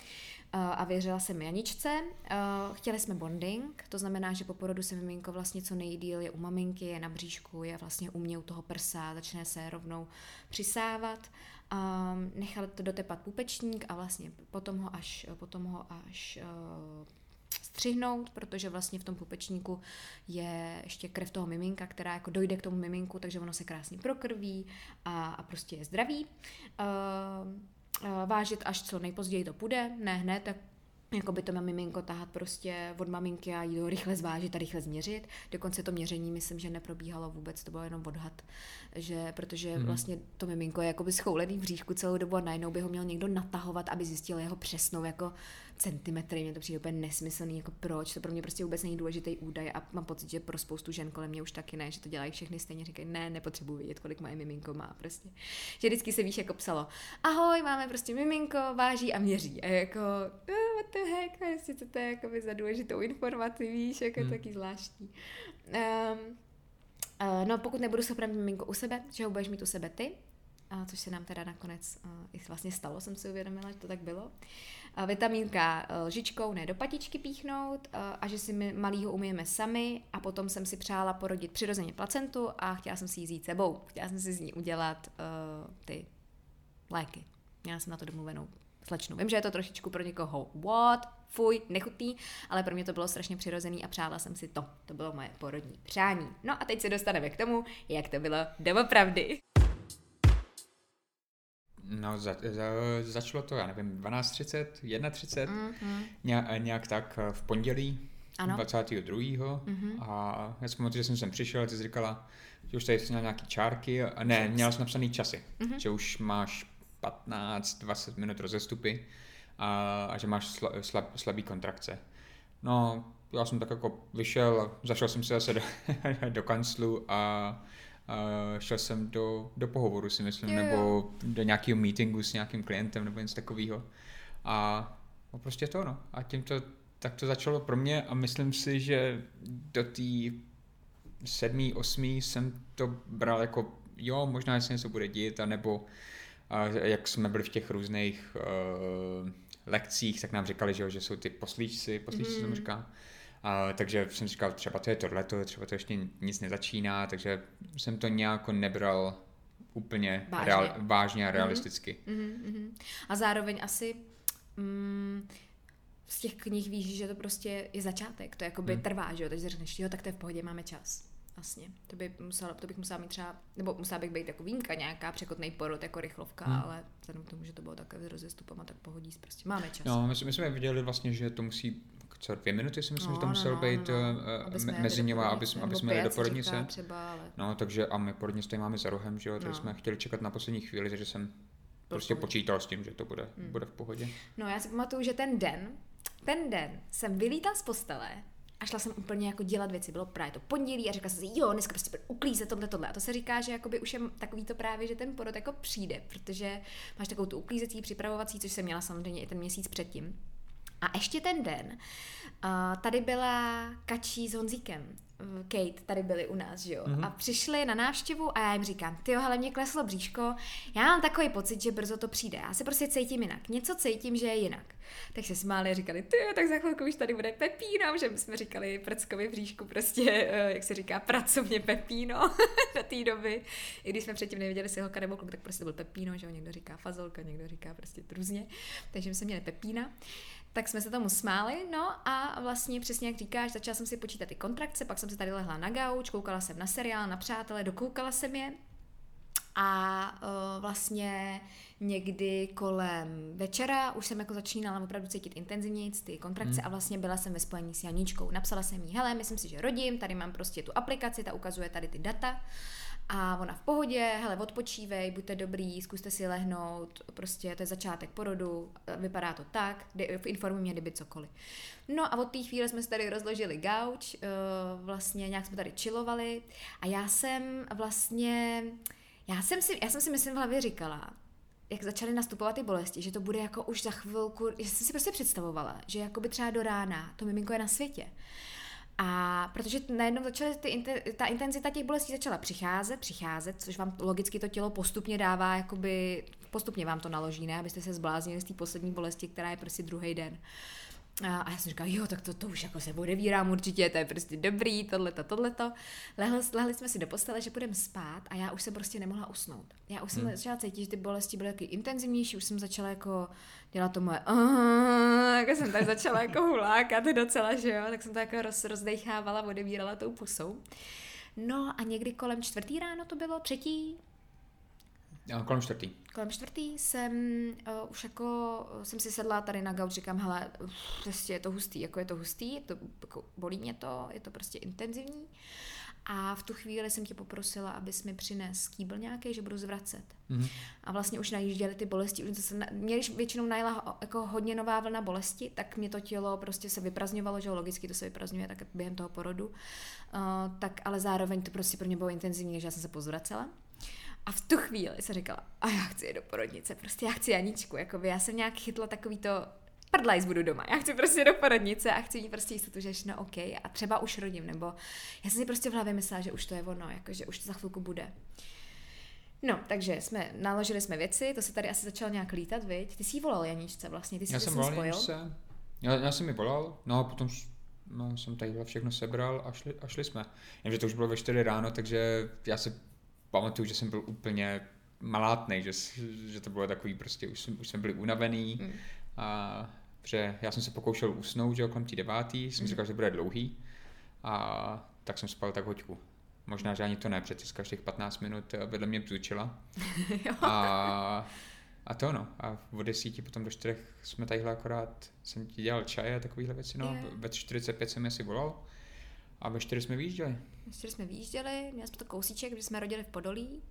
a věřila jsem Janičce. Uh, chtěli jsme bonding, to znamená, že po porodu se miminko vlastně co nejdýl je u maminky, je na bříšku, je vlastně u mě u toho prsa, začne se rovnou přisávat. Um, nechali to dotepat půpečník a vlastně potom ho až, potom ho až uh, střihnout, protože vlastně v tom pupečníku je ještě krev toho miminka, která jako dojde k tomu miminku, takže ono se krásně prokrví a, a prostě je zdravý. Uh, uh, vážit až co nejpozději to půjde, ne hned, tak jako by to má miminko tahat prostě od maminky a jít ho rychle zvážit a rychle změřit. Dokonce to měření, myslím, že neprobíhalo vůbec, to bylo jenom odhad, že, protože mm-hmm. vlastně to miminko je jakoby schoulený v bříšku celou dobu a najednou by ho měl někdo natahovat, aby zjistil jeho přesnou jako centimetry, mě to přijde úplně nesmyslný, jako proč, to pro mě prostě vůbec není důležitý údaj a mám pocit, že pro spoustu žen kolem mě už taky ne, že to dělají všechny stejně, říkají, ne, nepotřebuji vědět, kolik moje miminko má, prostě. Že vždycky se víš, jako psalo, ahoj, máme prostě miminko, váží a měří, a jako, oh, what the heck, jestli to je jako by za důležitou informaci, víš, jako hmm. taky zvláštní. Um, uh, no pokud nebudu sopravit miminko u sebe, že ho budeš mít u sebe ty, a což se nám teda nakonec i vlastně stalo, jsem si uvědomila, že to tak bylo. A vitamínka lžičkou, ne do patičky píchnout a že si my malýho umyjeme sami a potom jsem si přála porodit přirozeně placentu a chtěla jsem si ji vzít sebou. Chtěla jsem si z ní udělat uh, ty léky. Měla jsem na to domluvenou slečnu. Vím, že je to trošičku pro někoho what, fuj, nechutný, ale pro mě to bylo strašně přirozený a přála jsem si to. To bylo moje porodní přání. No a teď se dostaneme k tomu, jak to bylo doopravdy. No, za, za, začalo to, já nevím, dvanáct třicet, jedna třicet, mm-hmm. ně, nějak tak v pondělí, ano. dvacátého druhého Mm-hmm. A já si pamatuju, že jsem sem přišel a ty jsi říkala, že už tady jsi měla nějaký čárky, a ne, měla jsi napsaný časy, mm-hmm. že už máš patnáct dvacet minut rozestupy a, a že máš sla, slab, slabý kontrakce. No, já jsem tak jako vyšel, zašel jsem se zase do, do kanclu a... Uh, šel jsem do, do pohovoru, si myslím, yeah, nebo do nějakého meetingu s nějakým klientem nebo něco takového. A no prostě to, no. A tím to, tak to začalo pro mě a myslím si, že do té sedmý, osmý jsem to bral jako, jo, možná se něco bude dít, anebo uh, jak jsme byli v těch různých uh, lekcích, tak nám říkali, že, jo, že jsou ty poslíčci, poslíčci mm. se tomu říká. A, takže jsem říkal, třeba to je tohleto, třeba to ještě nic nezačíná, takže jsem to nějak nebral úplně vážně, real, vážně a realisticky. Mm-hmm, mm-hmm. A zároveň asi mm, z těch knih víš, že to prostě je začátek, to jakoby mm. trvá, že jo, takže řekneš, jo, tak to je v pohodě, máme čas. Vlastně, to, by musela, to bych musela mít třeba, nebo musela bych být jako výjimka nějaká, překotnej porod, jako rychlovka, hmm. ale vzhledem k tomu, že to bylo takové s rozestupama, tak pohodí, prostě máme čas. No, my jsme, my jsme viděli vlastně, že to musí, co dvě minuty si myslím, no, že to muselo no, být no, no. mezi nimi, aby jsme jeli do porodnice. Třeba, ale... No, takže a my porodnice tady máme za rohem, že jo, takže no. jsme chtěli čekat na poslední chvíli, takže jsem prostě počítal s tím, že to bude, hmm. bude v pohodě. No, já si pamatuju, že ten den, ten den jsem vylítala z postele, a šla jsem úplně jako dělat věci, bylo právě to pondělí a řekla jsem si, jo, dneska prostě uklízet tohle, tohle. A to se říká, že jakoby už je takový to právě, že ten porod jako přijde, protože máš takovou tu uklízecí, připravovací, což jsem měla samozřejmě i ten měsíc předtím. A ještě ten den, tady byla Kačí s Honzíkem, Kate, tady byli u nás, že jo, mm-hmm. a přišli na návštěvu a já jim říkám, tyjo, hele, mě kleslo bříško, já mám takový pocit, že brzo to přijde, já se prostě cítím jinak, něco cítím, že je jinak. Tak se smáli a říkali, tyjo, tak za chvilku už tady bude pepíno, že jsme říkali prckovi bříšku prostě, jak se říká, pracovně pepíno do té doby, i když jsme předtím nevěděli, jestli holka nebo kluk, tak prostě byl pepíno, že jo, někdo říká fazolka, někdo říká prostě trůzně, takže jsme měli pepína. Tak jsme se tomu smáli, no a vlastně přesně jak říkáš, začala jsem si počítat ty kontrakce, pak jsem se tady lehla na gauč, koukala jsem na seriál, na Přátelé, dokoukala jsem je a uh, vlastně někdy kolem večera už jsem jako začínala opravdu cítit intenzivněji ty kontrakce mm. a vlastně byla jsem ve spojení s Janíčkou. Napsala jsem jí, hele, myslím si, že rodím, tady mám prostě tu aplikaci, ta ukazuje tady ty data. A ona v pohodě, hele, odpočívej, buďte dobrý, zkuste si lehnout, prostě to je začátek porodu, vypadá to tak, informuj mě, kdyby cokoliv. No a od té chvíle jsme se tady rozložili gauč, vlastně nějak jsme tady chillovali a já jsem vlastně, já jsem si, já jsem si myslím v hlavě říkala, jak začaly nastupovat ty bolesti, že to bude jako už za chvilku, já jsem si prostě představovala, že jakoby třeba do rána to miminko je na světě. A protože najednou začaly ty, ta intenzita těch bolestí začala přicházet, přicházet, což vám logicky to tělo postupně dává, jakoby, postupně vám to naloží, ne? Abyste se zbláznili z té poslední bolesti, která je prostě druhý den. A, a já jsem říkala, jo, tak to, to už jako se odevírám určitě, to je prostě dobrý, tohleto, tohleto. Lehli, lehli jsme si do postele, že budeme spát a já už se prostě nemohla usnout. Já už jsem hmm. začala cítit, že ty bolesti byly taky intenzivnější, už jsem začala jako dělat to moje jako jsem tak začala jako hulákat docela, že jo, tak jsem to jako roz, rozdejchávala, odevírala tou pusou. No a někdy kolem čtvrtý ráno to bylo, třetí, Kolem čtvrtý. Kolem čtvrtý jsem uh, už jako, jsem si sedla tady na gauč, říkám, hele, prostě je to hustý, jako je to hustý, je to, jako bolí mě to, je to prostě intenzivní. A v tu chvíli jsem tě poprosila, abys mi přines kýbl nějaký, že budu zvracet. Mm-hmm. A vlastně už najížděly ty bolesti. Už zase, mě když většinou najela jako hodně nová vlna bolesti, tak mě to tělo prostě se vyprazňovalo, že logicky to se vyprazňuje tak během toho porodu. Uh, tak, ale zároveň to prostě pro mě bylo intenzivní, že já jsem se pozvracela. A v tu chvíli se říkala, a já chci jít do porodnice, prostě já chci Janičku, jakoby já jsem nějak chytla takový to, prdlajs budu doma, já chci prostě do porodnice a chci mít prostě jistotu, že no ok, a třeba už rodím, nebo já jsem si prostě v hlavě myslela, že už to je ono, jakože už to za chvilku bude. No, takže jsme, naložili jsme věci, to se tady asi začalo nějak lítat, viď? Ty jsi jí volal Janičce vlastně, ty jsi já jsem volal spojil. Janičce, já, já jsem ji volal, no a potom no, jsem tadyhle všechno sebral a šli, a šli jsme. Jenže to už bylo ve čtyři ráno, takže já se pamatuju, že jsem byl úplně malátnej, že, že to bylo takový prostě, už jsem, už jsem byl unavený mm. a že já jsem se pokoušel usnout, že kolem tý devátý, jsem mm. říkal, že bude dlouhý a tak jsem spal tak hoďku. Možná, že ani to ne, přeci z každých patnáct minut vedle mě bzučila. a, a to no, a od desíti potom do čtyřech jsme tadyhle akorát, jsem ti dělal čaje a takovýhle věci, no, yeah. Ve čtyřicet pět jsem asi volal. A ve čtyři jsme vyjížděli. Ve čtyři jsme vyjížděli, měli jsme to kousíček, když jsme rodili v Podolí.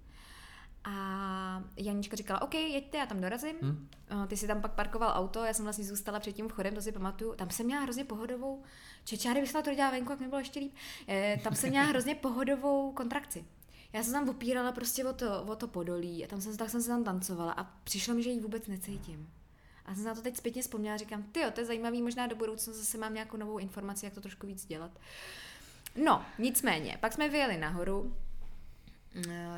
A Janička říkala, OK, jeďte, já tam dorazím. Hmm. Ty si tam pak parkoval auto, já jsem vlastně zůstala před tím vchodem, to si pamatuju. Tam jsem měla hrozně pohodovou, čečáry bych se to rodila venku, jak mi bylo ještě líp. E, tam jsem měla hrozně pohodovou kontrakci. Já jsem tam opírala prostě o to, o to Podolí a tam jsem, tak jsem se tam tancovala a přišlo mi, že ji vůbec necítím. A jsem na to teď zpětně vzpomněla, říkám, tyjo, to je zajímavý, možná do budoucna zase mám nějakou novou informaci, jak to trošku víc dělat. No, nicméně, pak jsme vyjeli nahoru,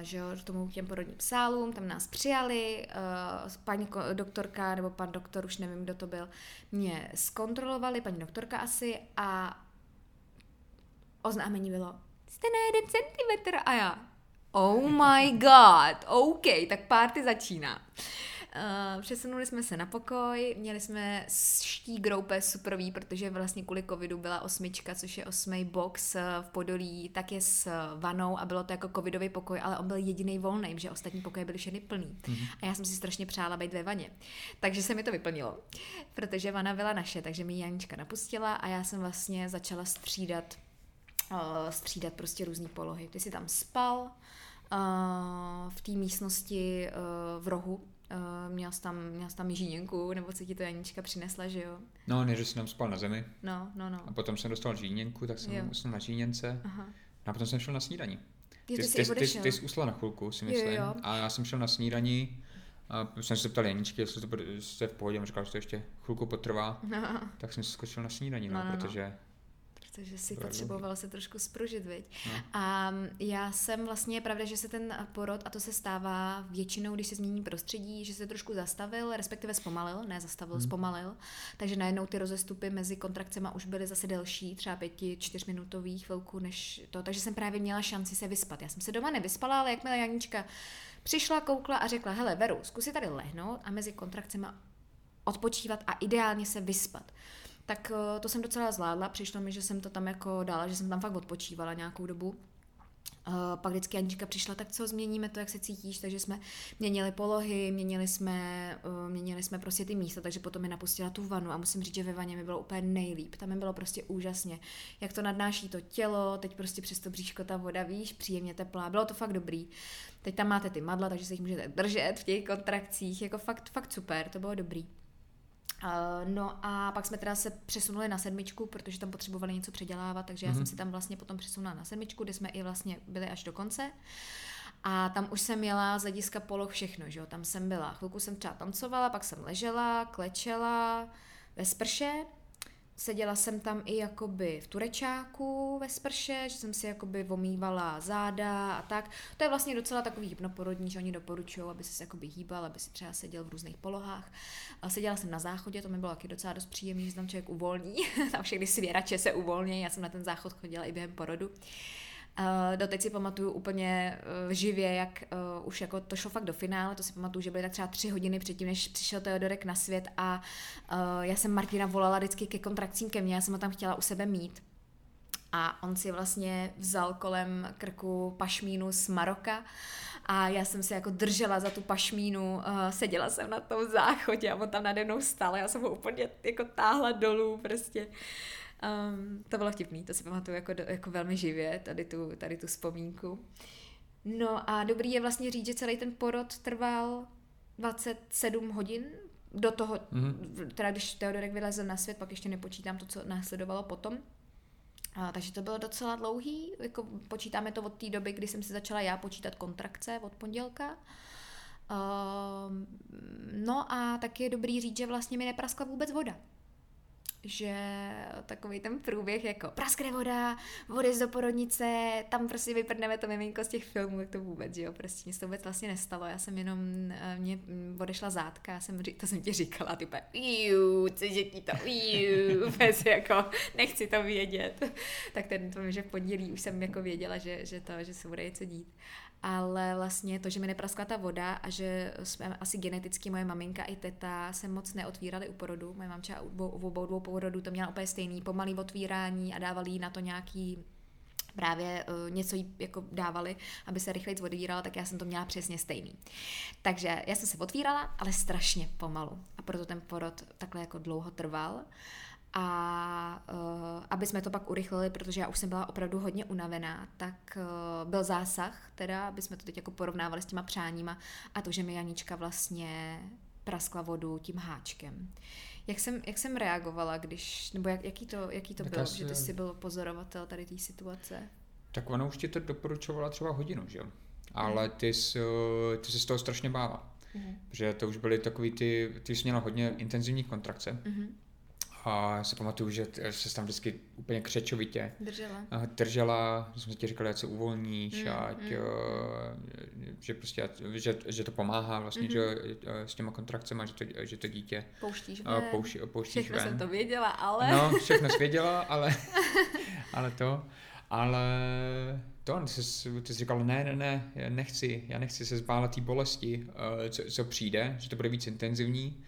že jo, k tomu těm porodním sálům, tam nás přijali, paní doktorka, nebo pan doktor, už nevím, kdo to byl, mě zkontrolovali, paní doktorka asi, a oznámení bylo, jste na jeden centimetr, a já, oh my god, OK, tak party začíná. Uh, přesunuli jsme se na pokoj, měli jsme štík roupe suprový, protože vlastně kvůli covidu byla osmička, což je osmý box v Podolí, tak je s vanou a bylo to jako covidový pokoj, ale on byl jedinej volnej, že ostatní pokoje byly všechny plný. Mm-hmm. A já jsem si strašně přála být ve vaně. Takže se mi to vyplnilo, protože vana byla naše, takže mi Janička napustila a já jsem vlastně začala střídat, uh, střídat prostě různý polohy. Ty si tam spal uh, v té místnosti uh, v rohu. Uh, měl jsi tam, měl jsi tam žíněnku, nebo co ti to Janička přinesla, že jo? No, než jsem tam spal na zemi. No, no, no. A potom jsem dostal žíněnku, tak jsem usnul na žíněnce. Aha. A potom jsem šel na snídani. Ty, ty, ty, ty, ty jsi usla na chvilku, si myslím. Jo, jo. A já jsem šel na snídani a jsem se ptal Janičky, jestli to je v pohodě, a říkal, že to ještě chvilku potrvá. No. Tak jsem skočil na snídani, no, no, no, protože... No. Protože si potřebovala se trošku spružit, viď? No. A já jsem vlastně, je pravda, že se ten porod, a to se stává většinou, když se změní prostředí, že se trošku zastavil, respektive zpomalil, ne zastavil, hmm. zpomalil, takže najednou ty rozestupy mezi kontrakcemi už byly zase delší, třeba pěti, čtyřminutový chvilku než to, takže jsem právě měla šanci se vyspat. Já jsem se doma nevyspala, ale jakmile Janička přišla, koukla a řekla, hele Veru, zkus si tady lehnout a mezi kontrakcemi odpočívat a ideálně se vyspat. Tak to jsem docela zvládla, přišlo mi, že jsem to tam jako dala, že jsem tam fakt odpočívala nějakou dobu. Pak vždycky Janička přišla, tak co, změníme to, jak se cítíš, takže jsme měnili polohy, měnili jsme, měnili jsme prostě ty místa, takže potom mi napustila tu vanu a musím říct, že ve vaně mi bylo úplně nejlíp, tam mi bylo prostě úžasně, jak to nadnáší to tělo, teď prostě přes to bříško ta voda, víš, příjemně teplá, bylo to fakt dobrý. Teď tam máte ty madla, takže se jich můžete držet v těch kontrakcích, jako fakt, fakt super, to bylo dobrý. No a pak jsme teda se přesunuli na sedmičku, protože tam potřebovali něco předělávat, takže já mm-hmm. jsem si tam vlastně potom přesunula na sedmičku, kde jsme i vlastně byli až do konce. A tam už jsem jela z hlediska poloh všechno, že jo, tam jsem byla. Chvilku jsem třeba tancovala, pak jsem ležela, klečela ve sprše. Seděla jsem tam i jakoby v turečáku ve sprše, že jsem si jakoby omývala záda a tak. To je vlastně docela takový hypnoporodní, že oni doporučují, aby se jakoby hýbal, aby si třeba seděl v různých polohách. A seděla jsem na záchodě, to mi bylo taky docela dost příjemné, že tam člověk uvolní. Tam všechny svěrače se uvolní, já jsem na ten záchod chodila i během porodu. Uh, doteď si pamatuju úplně uh, živě, jak uh, už jako to šlo fakt do finále, to si pamatuju, že byly tak třeba tři hodiny předtím, než přišel Teodorek na svět a uh, já jsem Martina volala vždycky ke kontrakcím ke mně, já jsem ho tam chtěla u sebe mít. a on si vlastně vzal kolem krku pašmínu z Maroka a já jsem se jako držela za tu pašmínu, uh, seděla jsem na tom záchodě a on tam nade mnou stál, já jsem ho úplně jako táhla dolů prostě. Um, to bylo vtipný, to si pamatuju jako, jako velmi živě, tady tu, tady tu vzpomínku. No a dobrý je vlastně říct, že celý ten porod trval dvacet sedm hodin do toho, mm-hmm. teda když Teodorek vylezl na svět, pak ještě nepočítám to, co následovalo potom. A, takže to bylo docela dlouhý, jako počítáme to od té doby, kdy jsem si začala já počítat kontrakce od pondělka. Um, no a taky je dobrý říct, že vlastně mi nepraskla vůbec voda. Že takový ten průběh jako praskne voda, vody do porodnice, tam prostě vyprdneme to miminko z těch filmů, jak to vůbec, že jo, prostě nic to vůbec vlastně nestalo, já jsem jenom, mě odešla zátka, já jsem, to jsem ti říkala, typa, iju, cože ti to, iju, vůbec jako, nechci to vědět, tak ten, to vím, že v pondělí už jsem jako věděla, že, že to, že se bude něco dít. Ale vlastně to, že mi nepraskla ta voda a že jsme asi geneticky, moje maminka i teta se moc neotvíraly u porodu. Moje mamča u obou dvou porodů to měla úplně stejný pomalý otvírání a dávali jí na to nějaký právě uh, něco jí jako dávali, aby se rychleji otvírala, tak já jsem to měla přesně stejný. Takže já jsem se otvírala, ale strašně pomalu. A proto ten porod takhle jako dlouho trval. A uh, aby jsme to pak urychlili, protože já už jsem byla opravdu hodně unavená, tak uh, byl zásah, teda, aby jsme to teď jako porovnávali s těma přáníma a to, že mi Janíčka vlastně praskla vodu tím háčkem. Jak jsem, jak jsem reagovala, když, nebo jak, jaký to, jaký to bylo, si... že ty jsi byl pozorovatel tady té situace? Tak ona už ti to doporučovala třeba hodinu, že jo? Ale ty jsi, ty jsi z toho strašně bála, mm-hmm. protože to už byly takový, ty, ty jsi měla hodně intenzivní kontrakce, mm-hmm. A já si pamatuju, že se tam vždycky úplně křečovitě držela, držela že jsem ti říkala, ať se uvolníš, mm, ať, mm. Že, prostě, že, že to pomáhá vlastně, mm-hmm. že, s těma kontrakcemi, že to, že to dítě pouštíš ven. Pouš, pouštíš všechno ven. Jsem to věděla, ale... No, všechno jsi věděla, ale, ale to... Ale to, ty jsi, ty jsi říkala, ne, ne, ne, já nechci, já nechci se zbálat té bolesti, co, co přijde, že to bude víc intenzivní.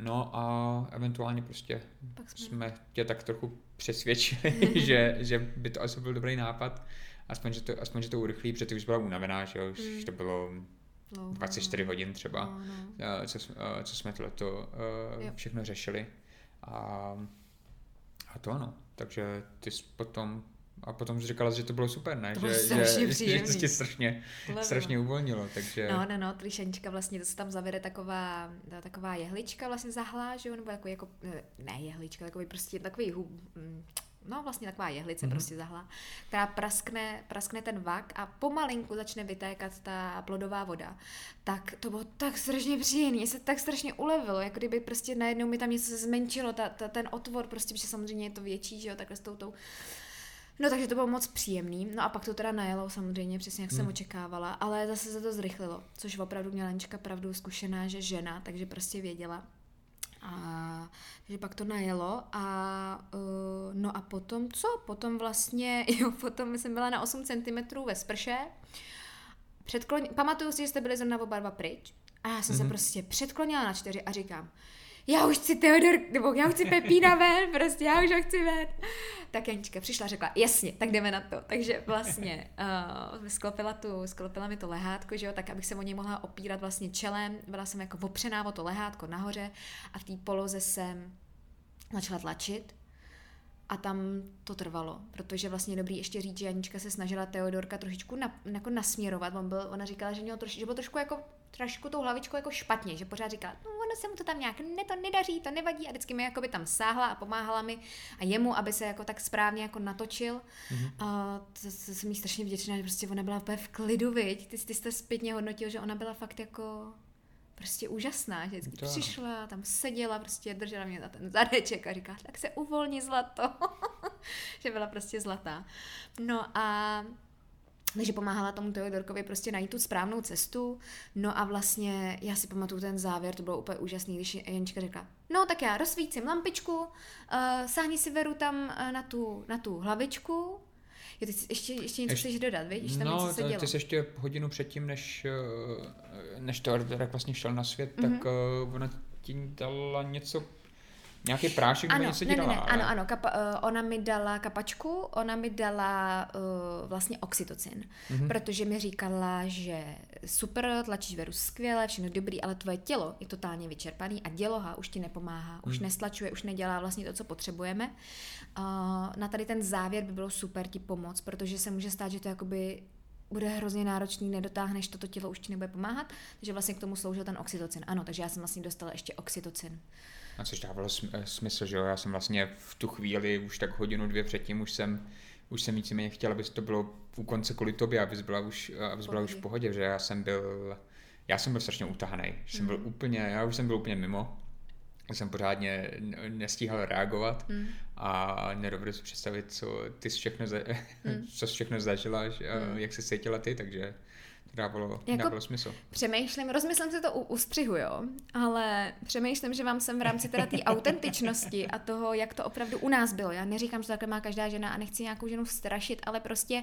No a eventuálně prostě jsme... jsme tě tak trochu přesvědčili, že, že by to asi byl dobrý nápad, aspoň, že to, aspoň, že to urychlí, protože ty už byla unavená, že jo, už mm. to bylo dvacet čtyři hodin třeba, no, no. Co, co jsme to všechno řešili a, a to ano, takže ty jsi potom... A potom jsi říkala, že to bylo super, ne? To bylo že, že, že to tě strašně, strašně uvolnilo, takže... No, no, no, Trišenička vlastně, to se tam zavede taková, taková jehlička vlastně zahlá, že jo, nebo jako, jako, ne jehlička, takový prostě, takový hub, no vlastně taková jehlice mm-hmm. prostě zahlá, která praskne, praskne ten vak a pomalinku začne vytékat ta plodová voda. Tak to bylo tak strašně příjemné, se tak strašně ulevilo, jako kdyby prostě najednou mi tam něco se zmenšilo, ta, ta, ten otvor prostě, protože samozřejmě je to větší, že jo, takhle s tou tou... No takže to bylo moc příjemný, no a pak to teda najelo samozřejmě, přesně jak jsem hmm. očekávala, ale zase se to zrychlilo, což opravdu měla Lenčka pravdu zkušená, že žena, takže prostě věděla. A že pak to najelo a uh, no a potom co? Potom vlastně, jo, potom jsem byla na osm centimetrů ve sprše, předklon... pamatuju si, že jste byli zrovna oba dva pryč a já jsem hmm. se prostě předklonila na čtyři a říkám, já už chci Teodor, nebo já už chci Pepína ven, prostě já už ho chci ven. Tak Janička přišla a řekla, jasně, tak jdeme na to. Takže vlastně uh, sklopila, tu, sklopila mi to lehátko, že jo, tak abych se o něj mohla opírat vlastně čelem. Byla jsem jako opřená o to lehátko nahoře a v té poloze jsem začala tlačit. A tam to trvalo, protože vlastně dobrý ještě říct, že Janička se snažila Teodorka trošičku na, jako nasměrovat. On byl, ona říkala, že měl troši, že byl trošku jako trošku tou hlavičkou jako špatně, že pořád říkala, no ono se mu to tam nějak, ne to nedaří, to nevadí a vždycky mi jakoby tam sáhla a pomáhala mi a jemu, aby se jako tak správně jako natočil. Mm-hmm. A to, to jsem jí strašně vděčná, že prostě ona byla úplně v klidu, viď? Ty, ty jste zpětně hodnotil, že ona byla fakt jako... prostě úžasná, že vždycky přišla, tam seděla, prostě držela mě za ten zadeček a říká, tak se uvolni zlato, že byla prostě zlatá. No a takže pomáhala tomu Teodorkovi prostě najít tu správnou cestu, no a vlastně já si pamatuju ten závěr, to bylo úplně úžasný, když Janička řekla, no tak já rozsvícím lampičku, uh, sáhni si Veru tam uh, na, tu, na tu hlavičku. Jo, ty ještě, ještě něco chceš dodat, víš? Tam no, se ty jsi ještě hodinu předtím, než, než Teodorek vlastně šel na svět, mm-hmm. tak uh, ona ti dala něco, Nějaký prášek, nebo něco ti dala? Ne, ne, ano, ano. Kapa, ona mi dala kapačku, ona mi dala uh, vlastně oxytocin, mm-hmm. protože mi říkala, že super, tlačíš věru skvěle, všechno dobrý, ale tvoje tělo je totálně vyčerpaný a děloha už ti nepomáhá, už mm. nestlačuje, už nedělá vlastně to, co potřebujeme. Uh, na tady ten závěr by bylo super ti pomoct, protože se může stát, že to jakoby bude hrozně náročný, nedotáhneš, toto tělo už ti nebude pomáhat, takže vlastně k tomu sloužil ten oxytocin. Ano, takže já jsem vlastně dostala ještě oxytocin. A což dávalo smysl, že jo? Já jsem vlastně v tu chvíli, už tak hodinu, dvě předtím, už jsem, už jsem víceméně chtěla, aby to bylo u konce kvůli tobě, abys byla už, abys byla už v pohodě, že já jsem byl, já jsem byl strašně utahanej, že jsem byl úplně, já už jsem byl úplně mimo, jsem pořádně nestíhal reagovat mm. a nedovedu si představit, co ty všechno, za, mm. co všechno zažila, mm. jak se cítila ty, takže to dávalo, jako dávalo smysl. Přemýšlím, rozmyslím si to u, u střihu, jo, ale přemýšlím, že vám jsem v rámci teda té autentičnosti a toho, jak to opravdu u nás bylo. Já neříkám, že takhle má každá žena a nechci nějakou ženu strašit, ale prostě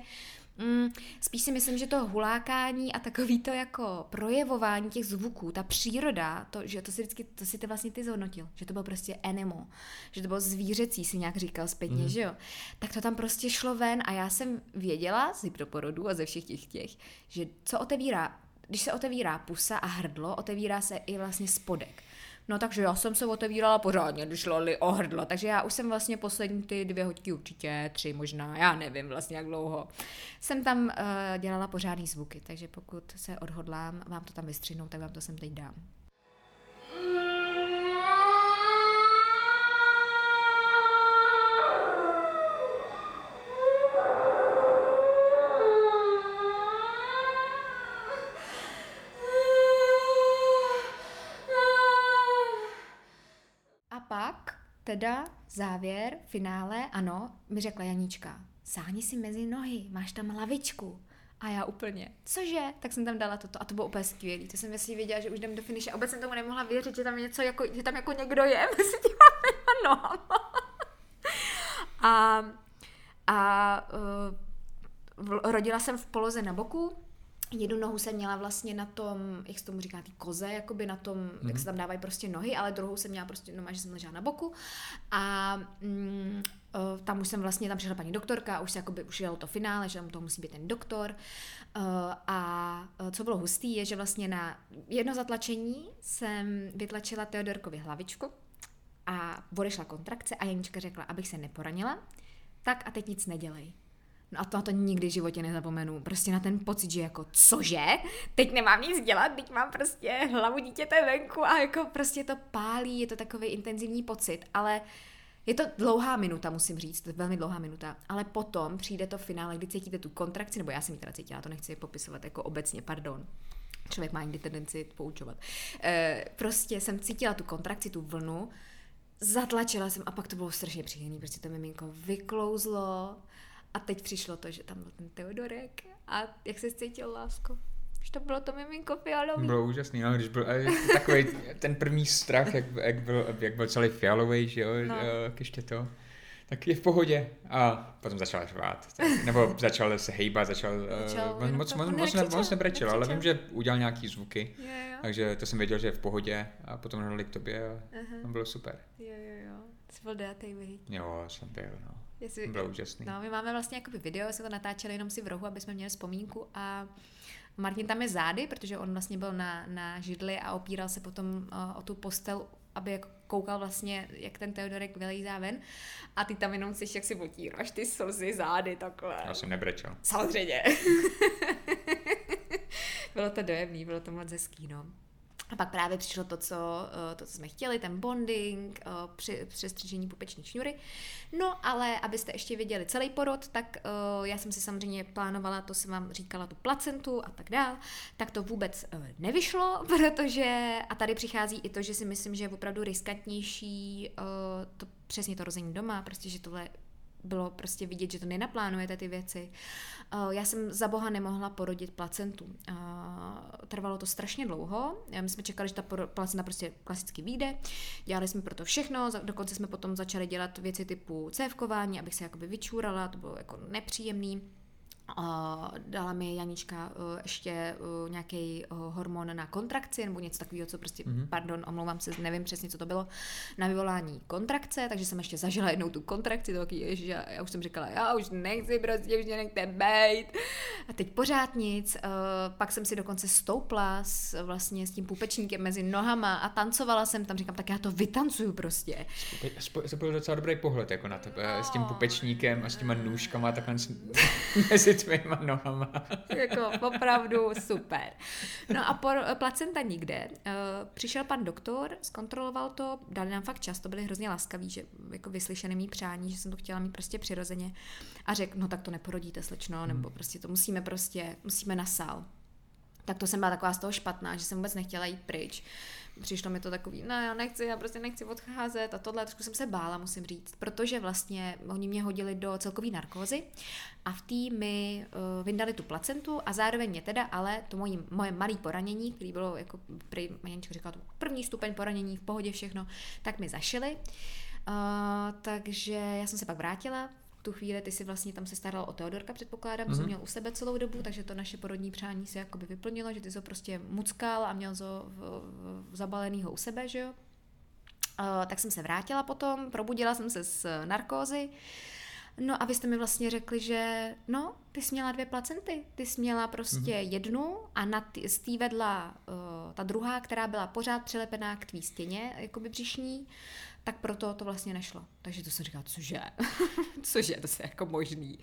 mm, spíš si myslím, že to hulákání a takový to jako projevování těch zvuků, ta příroda, to, že to si vždycky, to si ty vlastně ty zhodnotil, že to bylo prostě animal, že to bylo zvířecí, si nějak říkal zpětně, mm. že jo. Tak to tam prostě šlo ven a já jsem věděla z hypnoporodu a ze všech těch těch, že co otevírá, když se otevírá pusa a hrdlo, otevírá se i vlastně spodek. No takže já jsem se otevírala pořádně, když šlo-li o hrdlo, takže já už jsem vlastně poslední ty dvě hoďky určitě, tři možná, já nevím vlastně jak dlouho, jsem tam uh, dělala pořádný zvuky, takže pokud se odhodlám vám to tam vystřihnout, tak vám to sem teď dám. Teda závěr, finále, ano, mi řekla Janíčka, sáhni si mezi nohy, máš tam lavičku. A já úplně, cože? Tak jsem tam dala toto a to bylo úplně skvělý. To jsem jasně věděla, že už jdem do finiše a vůbec jsem tomu nemohla věřit, že tam něco jako, že tam jako někdo je mezi těma nohama. A, a uh, rodila jsem v poloze na boku. Jednu nohu jsem měla vlastně na tom, jak se tomu říká, tý koze, jakoby na tom, mm-hmm. jak se tam dávají prostě nohy, ale druhou jsem měla prostě, no má, že jsem ležela na boku a mm, tam už jsem vlastně, tam přišla paní doktorka, už se jakoby, už jelo to finále, že tam toho musí být ten doktor a co bylo hustý je, že vlastně na jedno zatlačení jsem vytlačila Teodorkovi hlavičku a odešla kontrakce a Janíčka řekla, abych se neporanila, tak a teď nic nedělej. No a to, to nikdy v životě nezapomenu. Prostě na ten pocit, že jako cože? Teď nemám nic dělat, teď mám prostě hlavu dítěte venku a jako prostě to pálí, je to takový intenzivní pocit, ale je to dlouhá minuta, musím říct, to je velmi dlouhá minuta, ale potom přijde to finále, kdy cítíte tu kontrakci, nebo já jsem ji teda cítila, to nechci popisovat jako obecně, pardon. Člověk má někdy tendenci poučovat. E, prostě jsem cítila tu kontrakci, tu vlnu, zatlačila jsem a pak to bylo strašně příjemné, prostě to miminko vyklouzlo. A teď přišlo to, že tam byl ten Teodorek a jak se cítil, lásko? Už to bylo to miminko fialový. Bylo úžasný, ale když byl takový ten první strach, jak, jak, byl, jak byl celý fialový, že jo, no. Ještě to, tak je v pohodě. A potom začal řvát, tak, nebo začal se hejbat, začal, začal uh, moc, moc, moc, ne, moc nebrečel, ale vím, že udělal nějaký zvuky, jo, jo. Takže to jsem věděl, že je v pohodě a potom hnali k tobě a uh-huh. bylo super. Jo, jo, jo, jsi byl dátej vej. Jo, jsem byl, no. Jestli, bylo úžasný. No, my máme vlastně jakoby video, jsme to natáčeli jenom si v rohu, aby jsme měli vzpomínku a Martin tam je zády, protože on vlastně byl na, na židli a opíral se potom uh, o tu postel, aby jako koukal vlastně, jak ten Teodorek vylejzá ven a ty tam jenom seš, jak si otíráš ty slzy zády takhle. Já jsem nebrečel. Samozřejmě. Bylo to dojemný, bylo to moc hezký, no. A pak právě přišlo to, co, to, co jsme chtěli, ten bonding, při, přestřížení pupeční šňury. No ale abyste ještě věděli celý porod, tak já jsem si samozřejmě plánovala, to jsem vám říkala, tu placentu a tak dál, tak to vůbec nevyšlo, protože, a tady přichází i to, že si myslím, že je opravdu riskantnější to, přesně to rození doma, prostě, že tohle bylo prostě vidět, že to nenaplánujete ty věci. Já jsem za boha nemohla porodit placentu. Trvalo to strašně dlouho. My jsme čekali, že ta placenta prostě klasicky vyjde. Dělali jsme pro to všechno. Dokonce jsme potom začali dělat věci typu cévkování, abych se jakoby vyčůrala. To bylo jako nepříjemný. dala mi Janička ještě nějaký hormon na kontrakci nebo něco takového, co prostě, mm-hmm. pardon, omlouvám se, nevím přesně, co to bylo, na vyvolání kontrakce, takže jsem ještě zažila jednou tu kontrakci, to taky, ježiš, já, já už jsem říkala, já už nechci, prostě už mě nechte bejt. A teď pořád nic, pak jsem si dokonce stoupla s, vlastně s tím pupečníkem mezi nohama a tancovala jsem tam, říkám, tak já to vytancuju prostě. To byl docela dobrý pohled jako na tebe, no. S tím pupečníkem a s těma nůžkama takhle mezi tvýma nohama. Jako opravdu super. No a por, placenta nikde. Přišel pan doktor, zkontroloval to, dali nám fakt čas, to byli hrozně laskaví, že jako vyslyšené mý přání, že jsem to chtěla mít prostě přirozeně a řekl, no tak to neporodíte, slečno, nebo prostě to musíme prostě, musíme na sál. Tak to jsem byla taková z toho špatná, že jsem vůbec nechtěla jít pryč. Přišlo mi to takový, no já nechci, já prostě nechci odcházet a tohle, trošku jsem se bála, musím říct, protože vlastně oni mě hodili do celkový narkózy a v té mi uh, vyndali tu placentu a zároveň mě teda, ale to mojí, moje malé poranění, který bylo, jako prý, Janíčka říkala, to první stupeň poranění, v pohodě všechno, tak mi zašili. Uh, takže já jsem se pak vrátila. Tu chvíli ty si vlastně tam se staral o Teodorka, předpokládám, mm-hmm. co měl u sebe celou dobu, takže to naše porodní přání se jakoby vyplnilo, že ty to prostě muckal a měl to zabalenýho u sebe, že jo. Uh, tak jsem se vrátila potom, probudila jsem se z narkózy. No a vy jste mi vlastně řekli, že no, ty jsi měla dvě placenty, ty jsi měla prostě mm-hmm. jednu a na t- z tý vedla uh, ta druhá, která byla pořád přilepená k tvý stěně, jakoby břišní, tak proto to vlastně nešlo. Takže to jsem říkala, cože, cože, to je jako možný.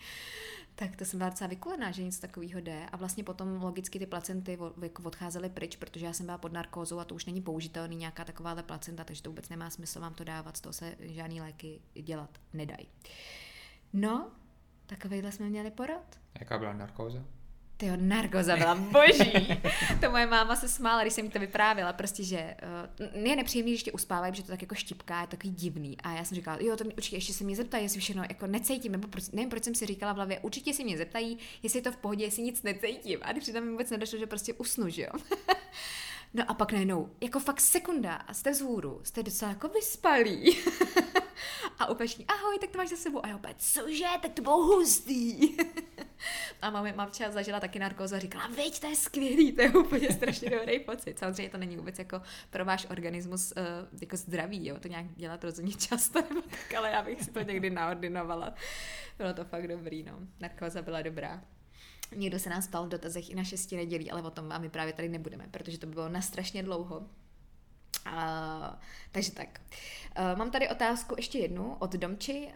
Tak to jsem byla docela vykulená, že nic takového jde a vlastně potom logicky ty placenty odcházely pryč, protože já jsem byla pod narkózou a to už není použitelný nějaká takováhle placenta, takže to vůbec nemá smysl vám to dávat, z toho se žádný léky dělat nedají. No, takovejhle jsme měli porod. Jaká byla narkóza? Tyjo, narkóza byla boží. To moje máma se smála, když jsem jí to vyprávěla, prostě, že uh, je nepříjemný, když tě uspávají, protože to tak jako štipká, je takový divný. A já jsem říkala, jo, to mě, určitě ještě se mě zeptají, jestli všechno jako necítím, nebo proč, nevím, proč jsem si říkala v hlavě, určitě se mě zeptají, jestli je to v pohodě, jestli nic necítím. A přitom mi vůbec nedošlo, že prostě usnu, že jo. No a pak najednou, jako fakt sekunda a jste vzhůru, jste docela jako vyspalí. A úplně, ahoj, tak to máš za sebou. A já opět, cože, tak to bylo hustý. A mám, mamča zažila taky narkózu a říkala, viď, to je skvělý, to je úplně strašně dobrý pocit. Samozřejmě to není vůbec jako pro váš organismus uh, jako zdravý, jo, to nějak dělat rozhodně často, nebo tak, ale já bych si to někdy naordinovala. Bylo to fakt dobrý, no. Narkóza byla dobrá. Někdo se nás ptal v dotazech i na šesti nedělí, ale o tom vám právě tady nebudeme, protože to bylo na strašně dlouho. Uh, takže tak. Uh, mám tady otázku ještě jednu od Domči.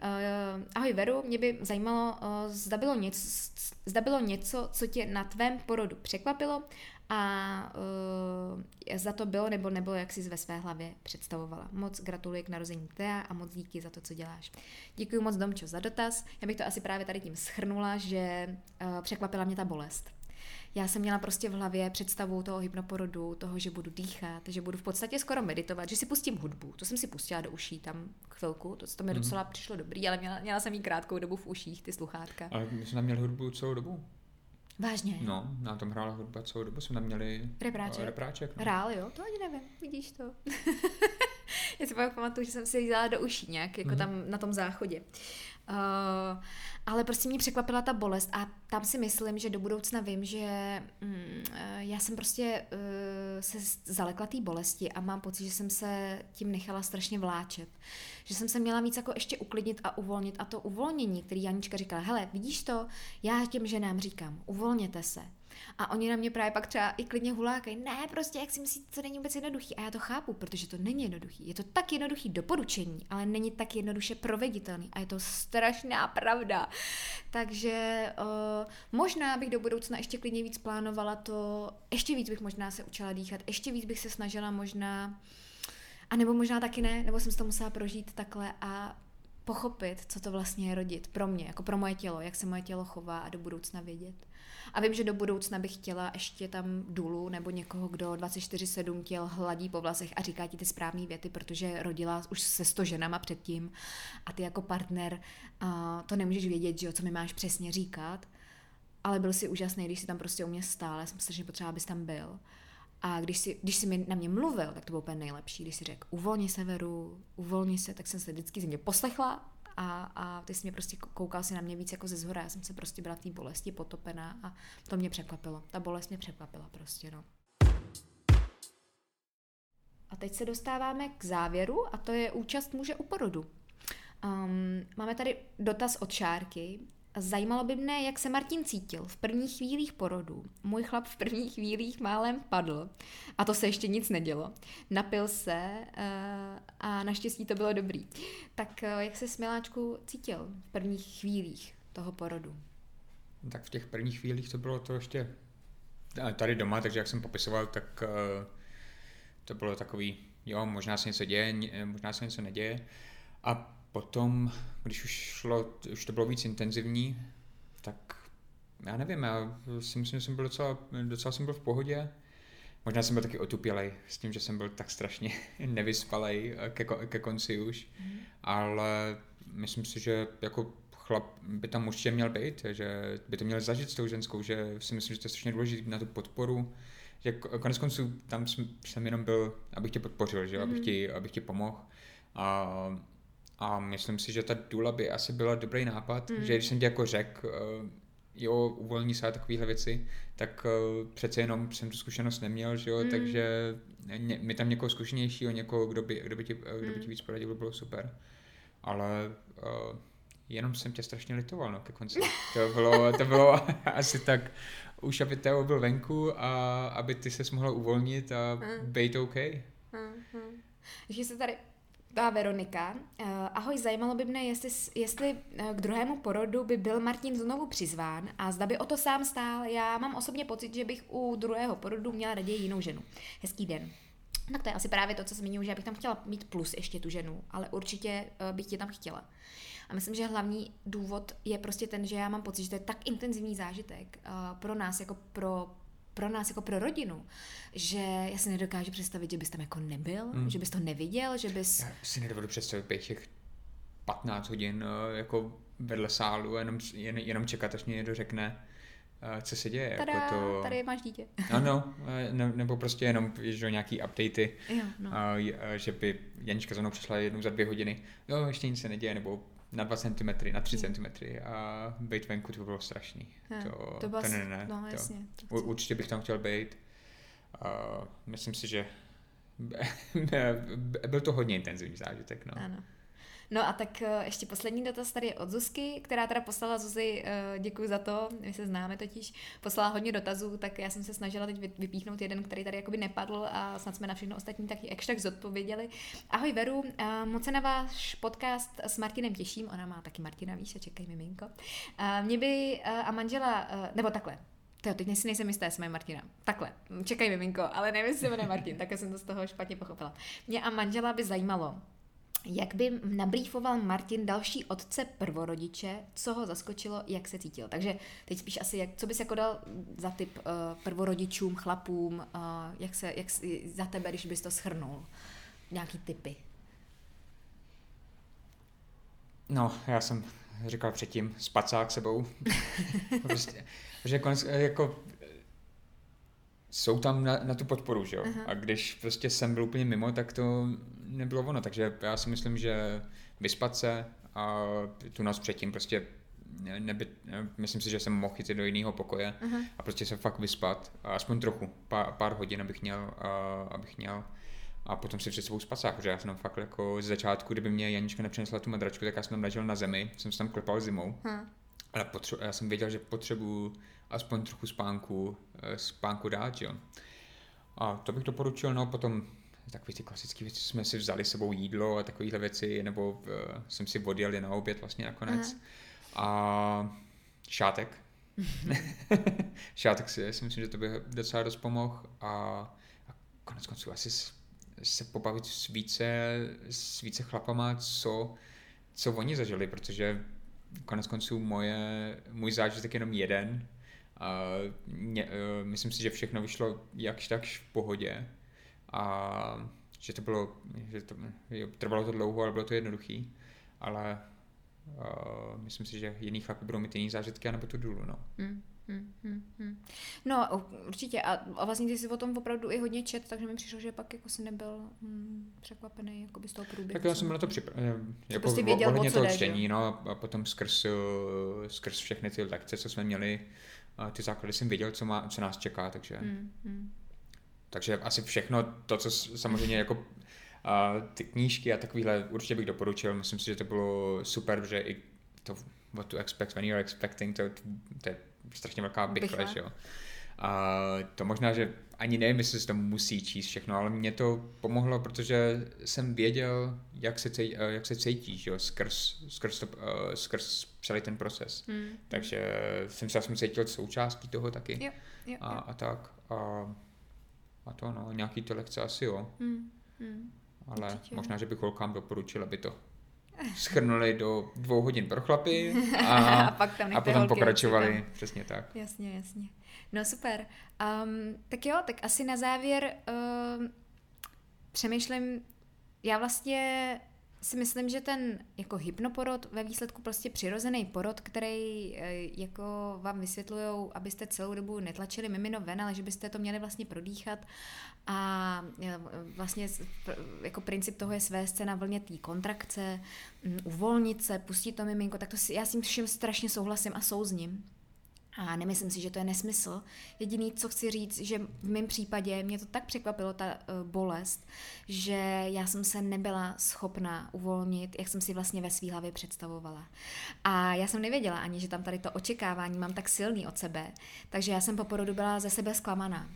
Uh, ahoj Veru, mě by zajímalo, uh, zda, bylo něco, zda bylo něco, co tě na tvém porodu překvapilo a uh, zda to bylo nebo nebylo, jak jsi ve své hlavě představovala. Moc gratuluji k narození Tea a moc díky za to, co děláš. Děkuji moc Domčo za dotaz. Já bych to asi právě tady tím shrnula, že uh, překvapila mě ta bolest. Já jsem měla prostě v hlavě představu toho hypnoporodu, toho, že budu dýchat, že budu v podstatě skoro meditovat, že si pustím hudbu. To jsem si pustila do uší tam chvilku, to, to mi mm. docela přišlo dobrý, ale měla, měla jsem jí krátkou dobu v uších, ty sluchátka. Ale my jsme tam měli hudbu celou dobu. Vážně? No, na tom hrála hudba celou dobu, jsme tam měli repráček. repráček no. Hrál, jo? To ani nevím, vidíš to. Já si pamatuju, že jsem si dělala do uší nějak, jako mm. tam na tom záchodě. Uh, ale prostě mě překvapila ta bolest a tam si myslím, že do budoucna vím, že mm, já jsem prostě uh, se zalekla té bolesti a mám pocit, že jsem se tím nechala strašně vláčet. Že jsem se měla víc jako ještě uklidnit a uvolnit a to uvolnění, který Janička říkala, hele, vidíš to, já těm ženám říkám, uvolněte se. A oni na mě právě pak třeba i klidně hulákají, ne, prostě, jak si myslíte, to není vůbec jednoduchý. A já to chápu, protože to není jednoduchý. Je to tak jednoduchý doporučení, ale není tak jednoduše proveditelný. A je to strašná pravda. Takže uh, možná bych do budoucna ještě klidně víc plánovala to, ještě víc bych možná se učila dýchat, ještě víc bych se snažila možná, a nebo možná taky ne, nebo jsem si to musela prožít takhle a pochopit, co to vlastně je rodit pro mě, jako pro moje tělo, jak se moje tělo chová a do budoucna vědět. A vím, že do budoucna bych chtěla ještě tam důlu nebo někoho, kdo dvacet čtyři sedm těl hladí po vlasech a říká ti ty správné věty, protože rodila už se sto ženama předtím a ty jako partner uh, to nemůžeš vědět, že jo, co mi máš přesně říkat, ale byl si úžasný, když si tam prostě u mě stál, já jsem strašně potřebovala, abys tam byl. A když si, když si mi, na mě mluvil, tak to bylo úplně nejlepší, když si řekl uvolni se Veru, uvolni se, tak jsem se vždycky ze mě poslechla a, a ty jsi mě prostě koukal si na mě víc jako ze zhora, já jsem se prostě byla v té bolesti potopená a to mě překvapilo, ta bolest mě překvapila prostě, no. A teď se dostáváme k závěru a to je účast muže u porodu. Um, máme tady dotaz od Šárky. Zajímalo by mne, jak se Martin cítil v prvních chvílích porodu. Můj chlap v prvních chvílích málem padl. A to se ještě nic nedělo. Napil se uh, a naštěstí to bylo dobrý. Tak uh, jak se Miláčku cítil v prvních chvílích toho porodu? Tak v těch prvních chvílích to bylo to ještě tady doma, takže jak jsem popisoval, tak uh, to bylo takový, jo, možná se něco děje, možná se něco neděje. A potom, když už šlo, už to bylo víc intenzivní, tak já nevím, já si myslím, že jsem byl docela, docela jsem byl v pohodě. Možná jsem byl taky otupělej s tím, že jsem byl tak strašně nevyspalej ke, ke konci už, mm. ale myslím si, že jako chlap by tam určitě měl být, že by to měl zažít s tou ženskou, že si myslím, že to je strašně důležité na tu podporu. Že konec konců tam jsem, jsem jenom byl, abych tě podpořil, že? Mm. Abych ti, abych ti pomohl. A A myslím si, že ta důla by asi byla dobrý nápad, mm. že když jsem ti jako řekl, jo, uvolní se a takovéhle věci, tak přece jenom jsem tu zkušenost neměl, že jo, mm. takže mi tam někoho zkušenějšího, někoho, kdo by, kdo by, ti, kdo by ti víc poradil, by bylo super. Ale uh, jenom jsem tě strašně litoval, no, ke konci. To bylo, to bylo asi tak, už aby Teo byl venku a aby ty ses mohla uvolnit a mm. být OK. Mm-hmm. Ještě se tady... A Veronika. Ahoj, zajímalo by mne, jestli, jestli k druhému porodu by byl Martin znovu přizván a zda by o to sám stál. Já mám osobně pocit, že bych u druhého porodu měla raději jinou ženu. Hezký den. Tak to je asi právě to, co zmiňuji, že já bych tam chtěla mít plus ještě tu ženu, ale určitě bych tě tam chtěla. A myslím, že hlavní důvod je prostě ten, že já mám pocit, že to je tak intenzivní zážitek pro nás jako pro pro nás jako pro rodinu, že já si nedokážu představit, že bys tam jako nebyl, mm. že bys to neviděl, že bys... Já si nedovedu představit pět těch patnáct hodin jako vedle sálu, jenom, jen, jenom čekat, až mě někdo řekne, co se děje. Tada, jako to... tady máš dítě. Ano, ne, nebo prostě jenom že nějaký updatey, jo, no. Že by Janička za mnou přišla jednou za dvě hodiny, jo, ještě nic se neděje, nebo na dva centimetry, na tři centimetry a být venku, to bylo strašný. Ne, to, to, to ne, ne. No, jasně, to. U, určitě bych tam chtěl být. Uh, myslím si, že byl to hodně intenzivní zážitek. No. Ano. No a tak ještě poslední dotaz tady je od Zuzky, která teda poslala, Zuzi, děkuji za to, my se známe totiž, poslala hodně dotazů, tak já jsem se snažila teď vypíchnout jeden, který tady jakoby nepadl a snad jsme na všechno ostatní taky extra zodpověděli. Ahoj Veru, moc se na váš podcast s Martinem těším, ona má taky Martina, víš, a čekaj miminko. Mě by a manžela, nebo takhle, Teo, teď nejsi nejsem jistá, jestli mají Martina. Takhle, čekaj miminko, ale nevím, jestli se jmenuje Martin, tak jsem to z toho špatně pochopila. Mě a manžela by zajímalo, jak by nabrýfoval Martin další otce prvorodiče, co ho zaskočilo, jak se cítil. Takže teď spíš asi, jak, co bys jako dal za tip uh, prvorodičům, chlapům, uh, jak se, jak za tebe, když bys to shrnul, nějaký tipy. No, já jsem říkal předtím, spacák sebou. Prostě, že konec, jako... Jsou tam na, na tu podporu, že jo? Aha. A když prostě jsem byl úplně mimo, tak to nebylo ono. Takže já si myslím, že vyspat se a tu nás předtím prostě neby, myslím si, že jsem mohl jít do jiného pokoje Aha. a prostě se fakt vyspat. Aspoň trochu, pár, pár hodin, abych měl, a, abych měl. A potom si před sebou spacák, protože já jsem fakt jako ze začátku, kdyby mě Janička nepřinesla tu madračku, tak já jsem tam ležel na zemi, jsem se tam klepal zimou. Aha. Ale potře- já jsem věděl, že potřebuju aspoň trochu spánku, spánku dát, jo. A to bych doporučil, no potom takové ty klasické věci, jsme si vzali sebou jídlo a takovéhle věci, nebo uh, jsem si odjel na oběd vlastně nakonec. Aha. A šátek. Šátek si, si myslím, že to by docela dost pomohl a, a konec konců asi s, se pobavit s více, s více chlapama, co, co oni zažili, protože konec konců moje, můj zážitek je jenom jeden a mě, myslím si, že všechno vyšlo jakž takž v pohodě a že to bylo, že to, jo, trvalo to dlouho, ale bylo to jednoduchý, ale a, myslím si, že jiný chlapi budou mít jiný zážitky anebo tu důlu, no. Mm. Hmm, hmm, hmm. No určitě a, a vlastně ty jsi o tom opravdu i hodně čet, takže mi přišlo, že pak jako si nebyl hmm, překvapený jako by z toho průběhu. Tak já jsem na to připravil, jako ohledně toho čtení, no a potom skrz, skrz všechny ty lekce, co jsme měli, a ty základy jsem věděl, co, má, co nás čeká, takže hmm, hmm. takže asi všechno to, co samozřejmě jako a ty knížky a takovýhle určitě bych doporučil, myslím si, že to bylo super, že i to what to expect when you're expecting, to, to je strašně velká bychle, jo. A to možná, že ani nevím, jestli se to musí číst všechno, ale mě to pomohlo, protože jsem věděl, jak se, cej, jak se cítíš, jo, skrz, skrz, to, uh, skrz celý ten proces. Hmm. Takže jsem se asi cítil součástí toho taky. Jo, jo, a, jo. a tak. A, a to no, nějaký to lekce asi, jo. Hmm, hmm. Ale určitě. Možná, že bych holkám doporučil, aby to shrnuli do dvou hodin pro chlapy a, a, pak tam a potom pokračovali. Určitě. Přesně tak. Jasně, jasně. No super. Um, tak jo, tak asi na závěr um, přemýšlím, já vlastně si myslím, že ten jako hypnoporod ve výsledku prostě přirozený porod, který jako vám vysvětlujou, abyste celou dobu netlačili mimino ven, ale že byste to měli vlastně prodýchat a vlastně jako princip toho je svést se na vlně té kontrakce, uvolnit se, pustit to miminko, tak to si, já s tím všem strašně souhlasím a souzním. A nemyslím si, že to je nesmysl. Jediný, co chci říct, že v mém případě mě to tak překvapilo, ta uh, bolest, že já jsem se nebyla schopna uvolnit, jak jsem si vlastně ve svý hlavě představovala. A já jsem nevěděla ani, že tam tady to očekávání mám tak silný od sebe, takže já jsem po porodu byla ze sebe zklamaná.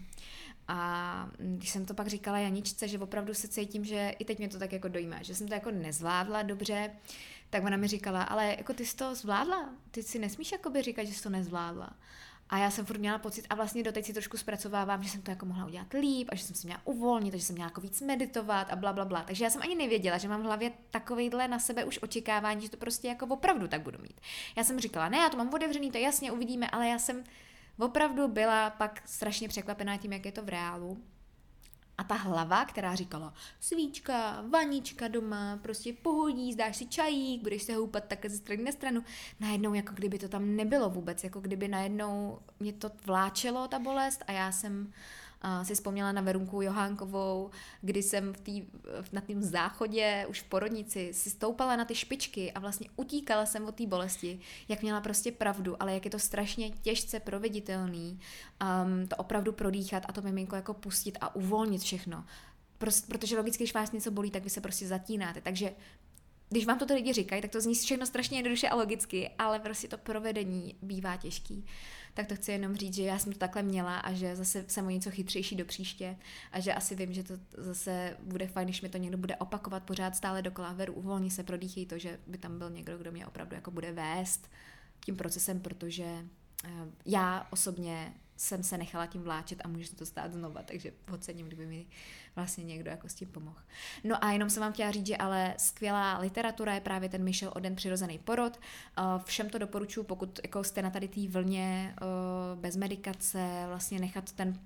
A když jsem to pak říkala Janičce, že opravdu se cítím, že i teď mě to tak jako dojímá, že jsem to jako nezvládla dobře, tak ona mi říkala, ale jako ty jsi to zvládla, ty si nesmíš jakoby říkat, že jsi to nezvládla. A já jsem furt měla pocit a vlastně doteď si trošku zpracovávám, že jsem to jako mohla udělat líp a že jsem se měla uvolnit, a že jsem měla jako víc meditovat a bla, bla, bla. Takže já jsem ani nevěděla, že mám v hlavě takovejhle na sebe už očekávání, že to prostě jako opravdu tak budu mít. Já jsem říkala, ne, já to mám otevřený, to jasně uvidíme, ale já jsem opravdu byla pak strašně překvapená tím, jak je to v reálu. A ta hlava, která říkala svíčka, vanička doma, prostě pohodí, zdáš si čajík, budeš se houpat takhle ze strany na stranu. Najednou, jako kdyby to tam nebylo vůbec, jako kdyby najednou mě to vláčelo, ta bolest, a já jsem uh, si vzpomněla na Verunku Johánkovou, kdy jsem v tý, na tým záchodě, už v porodnici, si stoupala na ty špičky a vlastně utíkala jsem od té bolesti, jak měla prostě pravdu, ale jak je to strašně těžce proveditelný, um, to opravdu prodýchat a to miminko jako pustit a uvolnit všechno. Prost, protože logicky, když vás něco bolí, tak vy se prostě zatínáte. Takže když vám to ty lidi říkají, tak to zní všechno strašně jednoduše a logicky, ale prostě to provedení bývá těžký. Tak to chci jenom říct, že já jsem to takhle měla a že zase jsem o něco chytřejší do příště a že asi vím, že to zase bude fajn, když mi to někdo bude opakovat pořád stále dokola. Veru, uvolni se, prodýchej to, že by tam byl někdo, kdo mě opravdu jako bude vést tím procesem, protože já osobně jsem se nechala tím vláčet a může se to stát znova, takže ocením, kdyby mi vlastně někdo jako s tím pomohl. No a jenom jsem vám chtěla říct, že ale skvělá literatura je právě ten Michel Odent Přirozený porod. Všem to doporučuji, pokud jako jste na tady té vlně bez medikace, vlastně nechat ten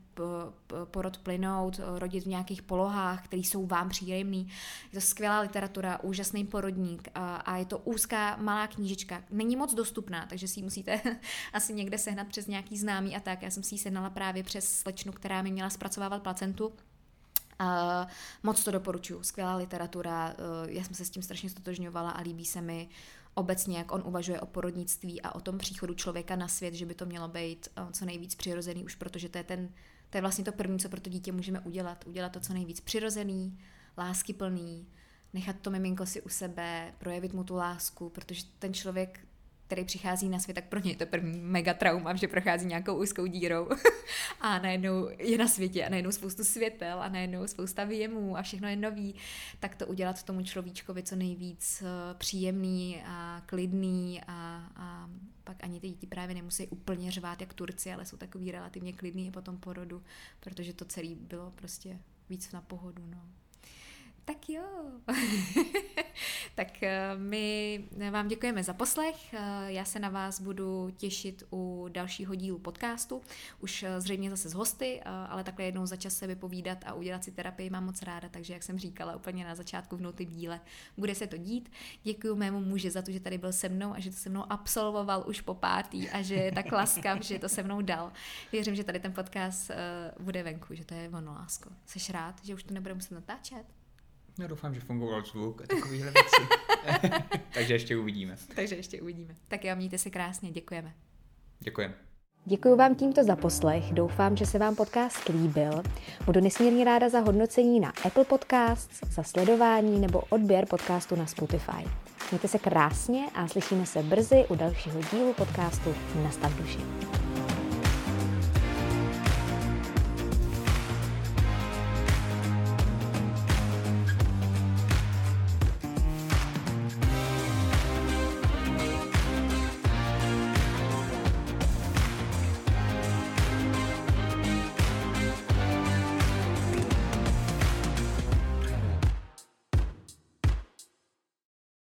porod plynout, rodit v nějakých polohách, které jsou vám příjemný. Je to skvělá literatura, úžasný porodník a je to úzká malá knížička. Není moc dostupná, takže si ji musíte asi někde sehnat přes nějaký známý a tak. Já jsem si ji sehnala právě přes slečnu, která mi měla zpracovávat placentu. Uh, moc to doporučuji, skvělá literatura, uh, já jsem se s tím strašně stotožňovala a líbí se mi obecně, jak on uvažuje o porodnictví a o tom příchodu člověka na svět, že by to mělo být uh, co nejvíc přirozený, už protože to je, ten, to je vlastně to první, co pro to dítě můžeme udělat. Udělat to co nejvíc přirozený, láskyplný, nechat to miminko si u sebe, projevit mu tu lásku, protože ten člověk, který přichází na svět, tak pro něj to první mega trauma, že prochází nějakou úzkou dírou a najednou je na světě a najednou spoustu světel a najednou spousta výjemů a všechno je nový, tak to udělat tomu človíčkovi co nejvíc příjemný a klidný a, a pak ani ty děti právě nemusí úplně řvát jak Turci, ale jsou takový relativně klidný i po tom porodu, protože to celé bylo prostě víc na pohodu, no. tak jo. Tak my vám děkujeme za poslech. Já se na vás budu těšit u dalšího dílu podcastu. Už zřejmě zase s hosty, ale takhle jednou za čas se vypovídat a udělat si terapii mám moc ráda, takže jak jsem říkala úplně na začátku v novém díle, bude se to dít. Děkuju mému muži za to, že tady byl se mnou a že to se mnou absolvoval už po pátý a že je tak laskav, že to se mnou dal. Věřím, že tady ten podcast bude venku, že to je ono, lásko. Seš rád, že už to nebude muset natáčet? Já doufám, že fungoval zvuk a takovýhle věci. Takže ještě uvidíme. Takže ještě uvidíme. Tak jo, mějte se krásně, děkujeme. Děkujeme. Děkuji vám tímto za poslech, doufám, že se vám podcast líbil. Budu nesmírně ráda za hodnocení na Apple Podcasts, za sledování nebo odběr podcastu na Spotify. Mějte se krásně a slyšíme se brzy u dalšího dílu podcastu Nastav duši.